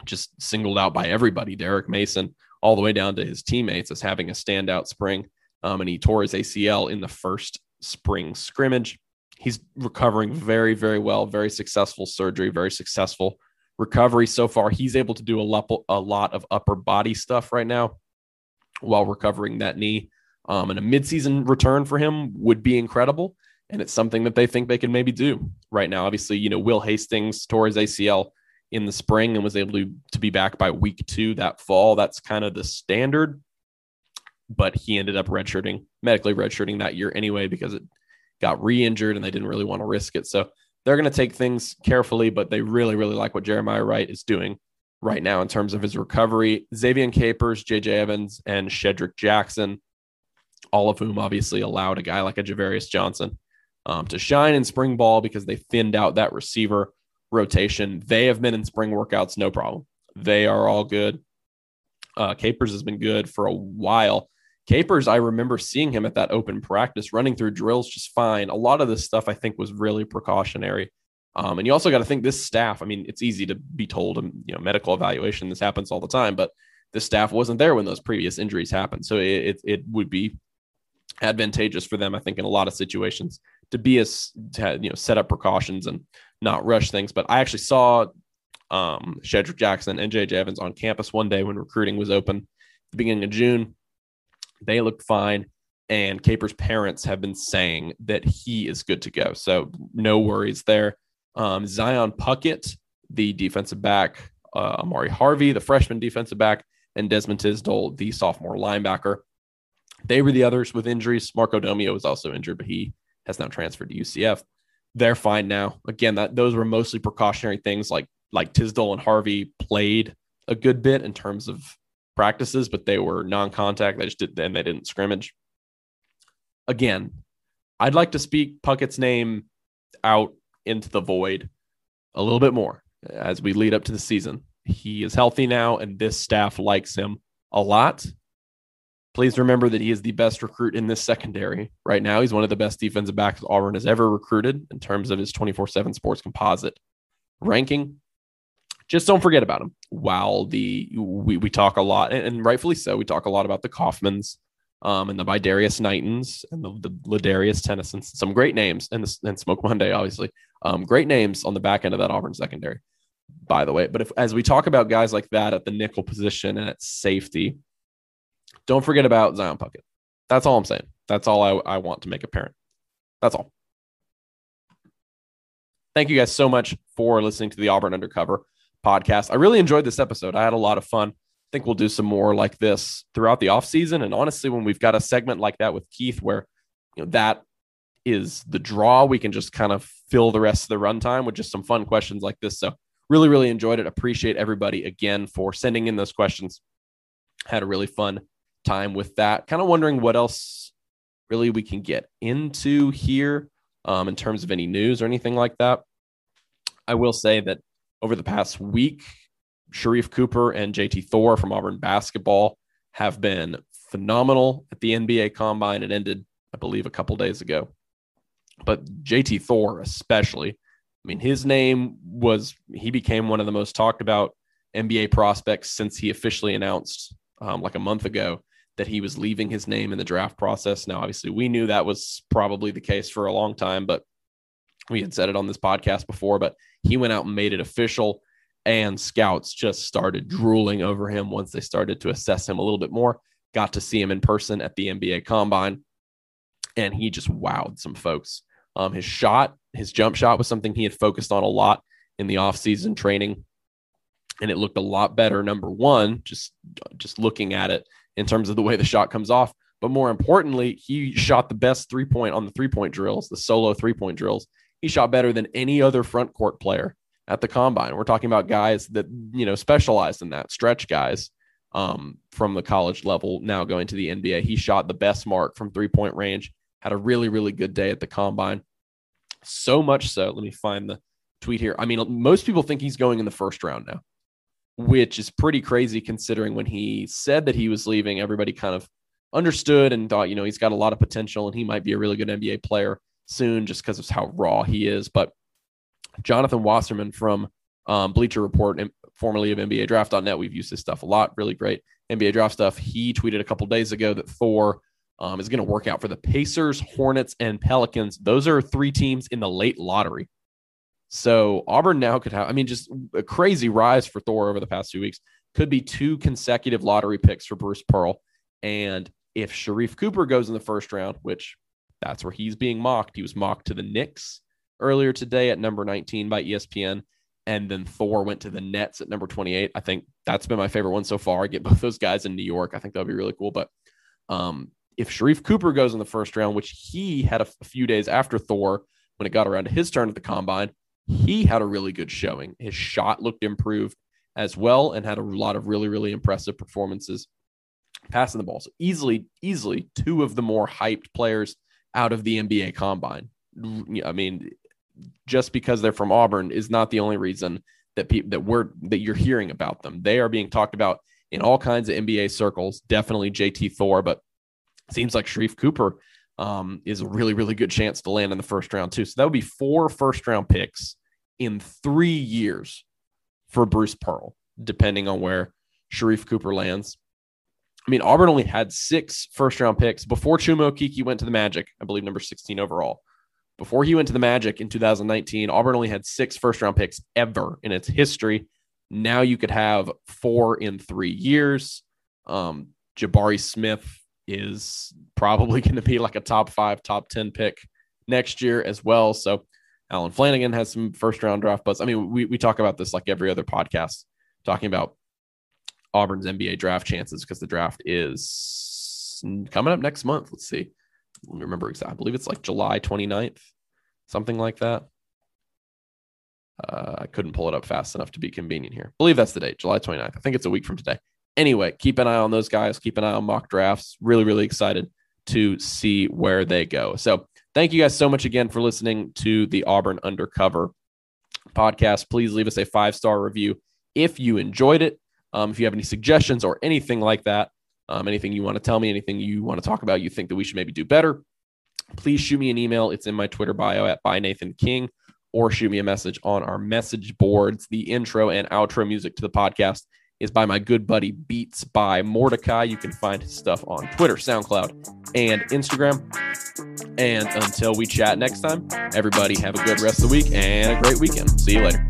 Just singled out by everybody, Derek Mason, all the way down to his teammates, as having a standout spring. And he tore his ACL in the first spring scrimmage. He's recovering very, very well, very successful surgery, very successful recovery so far. He's able to do a lot of upper body stuff right now while recovering that knee. And a midseason return for him would be incredible. And it's something that they think they can maybe do right now. Obviously, you know, Will Hastings tore his ACL in the spring and was able to be back by week 2 that fall. That's kind of the standard, but he ended up medically redshirting that year anyway, because it got re-injured and they didn't really want to risk it. So they're going to take things carefully, but they really, really like what Jeremiah Wright is doing right now in terms of his recovery. Xavier Capers, JJ Evans, and Shedrick Jackson, all of whom obviously allowed a guy like a Javarius Johnson to shine in spring ball because they thinned out that receiver rotation. They have been in spring workouts, no problem. They are all good. Capers has been good for a while. Capers, I remember seeing him at that open practice running through drills just fine. A lot of this stuff I think was really precautionary. And you also got to think this staff, I mean, it's easy to be told, you know, medical evaluation, this happens all the time, but the staff wasn't there when those previous injuries happened. So it would be advantageous for them, I think, in a lot of situations to be set up precautions and not rush things. But I actually saw Shedrick Jackson and JJ Evans on campus one day when recruiting was open at the beginning of June. They looked fine, and Capers' parents have been saying that he is good to go. So no worries there. Zion Puckett, the defensive back, Amari Harvey, the freshman defensive back, and Desmond Tisdall, the sophomore linebacker. They were the others with injuries. Marco Domio was also injured, but he has now transferred to UCF. They're fine now. Again, those were mostly precautionary things, like Tisdall and Harvey played a good bit in terms of practices, but they were non-contact. They didn't scrimmage. Again, I'd like to speak Puckett's name out into the void a little bit more as we lead up to the season. He is healthy now, and this staff likes him a lot. Please remember that he is the best recruit in this secondary right now. He's one of the best defensive backs Auburn has ever recruited in terms of his 24/7 sports composite ranking. Just don't forget about him. While we talk a lot, and rightfully so, we talk a lot about the Kaufmans and the Bidarius Knightons and the Ladarius Tennisons, some great names, and Smoke Monday, obviously. Great names on the back end of that Auburn secondary, by the way. But as we talk about guys like that at the nickel position and at safety, don't forget about Zion Puckett. That's all I'm saying. That's all I want to make apparent. That's all. Thank you guys so much for listening to the Auburn Undercover podcast. I really enjoyed this episode. I had a lot of fun. I think we'll do some more like this throughout the offseason. And honestly, when we've got a segment like that with Keith, where, you know, that is the draw, we can just kind of fill the rest of the runtime with just some fun questions like this. So really, really enjoyed it. Appreciate everybody again for sending in those questions. Had a really fun time with that. Kind of wondering what else really we can get into here in terms of any news or anything like that. I will say that over the past week, Sharif Cooper and JT Thor from Auburn basketball have been phenomenal at the NBA Combine. It ended, I believe, a couple days ago. But JT Thor especially, I mean, his name he became one of the most talked about NBA prospects since he officially announced like a month ago that he was leaving his name in the draft process. Now, obviously, we knew that was probably the case for a long time, but we had said it on this podcast before, but he went out and made it official, and scouts just started drooling over him once they started to assess him a little bit more. Got to see him in person at the NBA Combine, and he just wowed some folks. His jump shot was something he had focused on a lot in the offseason training, and it looked a lot better, number one, just looking at it in terms of the way the shot comes off. But more importantly, he shot the best three-point on the three-point drills, the solo three-point drills. He shot better than any other front court player at the Combine. We're talking about guys that, you know, specialized in that, stretch guys from the college level now going to the NBA. He shot the best mark from three-point range, had a really, really good day at the combine. So much so, let me find the tweet here. I mean, most people think he's going in the first round now, which is pretty crazy considering when he said that he was leaving, everybody kind of understood and thought, you know, he's got a lot of potential and he might be a really good NBA player soon just because of how raw he is. But Jonathan Wasserman from Bleacher Report, and formerly of NBA Draft.net, we've used this stuff a lot, really great NBA draft stuff. He tweeted a couple days ago that Thor is going to work out for the Pacers, Hornets, and Pelicans. Those are three teams in the late lottery. So Auburn now could have, I mean, just a crazy rise for Thor over the past 2 weeks. Could be two consecutive lottery picks for Bruce Pearl. And if Sharif Cooper goes in the first round, which that's where he's being mocked. He was mocked to the Knicks earlier today at number 19 by ESPN. And then Thor went to the Nets at number 28. I think that's been my favorite one so far. I get both those guys in New York. I think that'll be really cool. But if Sharif Cooper goes in the first round, which he had a few days after Thor, when it got around to his turn at the combine, he had a really good showing. His shot looked improved as well and had a lot of really, really impressive performances passing the ball. So easily two of the more hyped players out of the NBA combine. I mean, just because they're from Auburn is not the only reason that that you're hearing about them. They are being talked about in all kinds of NBA circles, definitely JT Thor, but it seems like Sharif Cooper is a really, really good chance to land in the first round too. So that would be 4 first round picks in 3 years for Bruce Pearl, depending on where Sharif Cooper lands. I mean, Auburn only had 6 first round picks before Chuma Okeke went to the Magic, I believe number 16 overall. Before he went to the Magic in 2019, Auburn only had 6 first-round picks ever in its history. Now you could have 4 in 3 years. Jabari Smith is probably going to be like a top 5, top 10 pick next year as well. So Alan Flanagan has some first-round draft buzz. I mean, we talk about this like every other podcast, talking about Auburn's NBA draft chances because the draft is coming up next month. Let's see. Let me remember exactly. I believe it's like July 29th, something like that. I couldn't pull it up fast enough to be convenient here. I believe that's the date, July 29th. I think it's a week from today. Anyway, keep an eye on those guys. Keep an eye on mock drafts. Really, really excited to see where they go. So thank you guys so much again for listening to the Auburn Undercover podcast. Please leave us a 5-star review if you enjoyed it. If you have any suggestions or anything like that, anything you want to tell me, anything you want to talk about, you think that we should maybe do better, please shoot me an email. It's in my Twitter bio @ByNathanKing, or shoot me a message on our message boards. The intro and outro music to the podcast is by my good buddy Beats by Mordecai. You can find his stuff on Twitter, SoundCloud, and Instagram. And until we chat next time, everybody have a good rest of the week and a great weekend. See you later.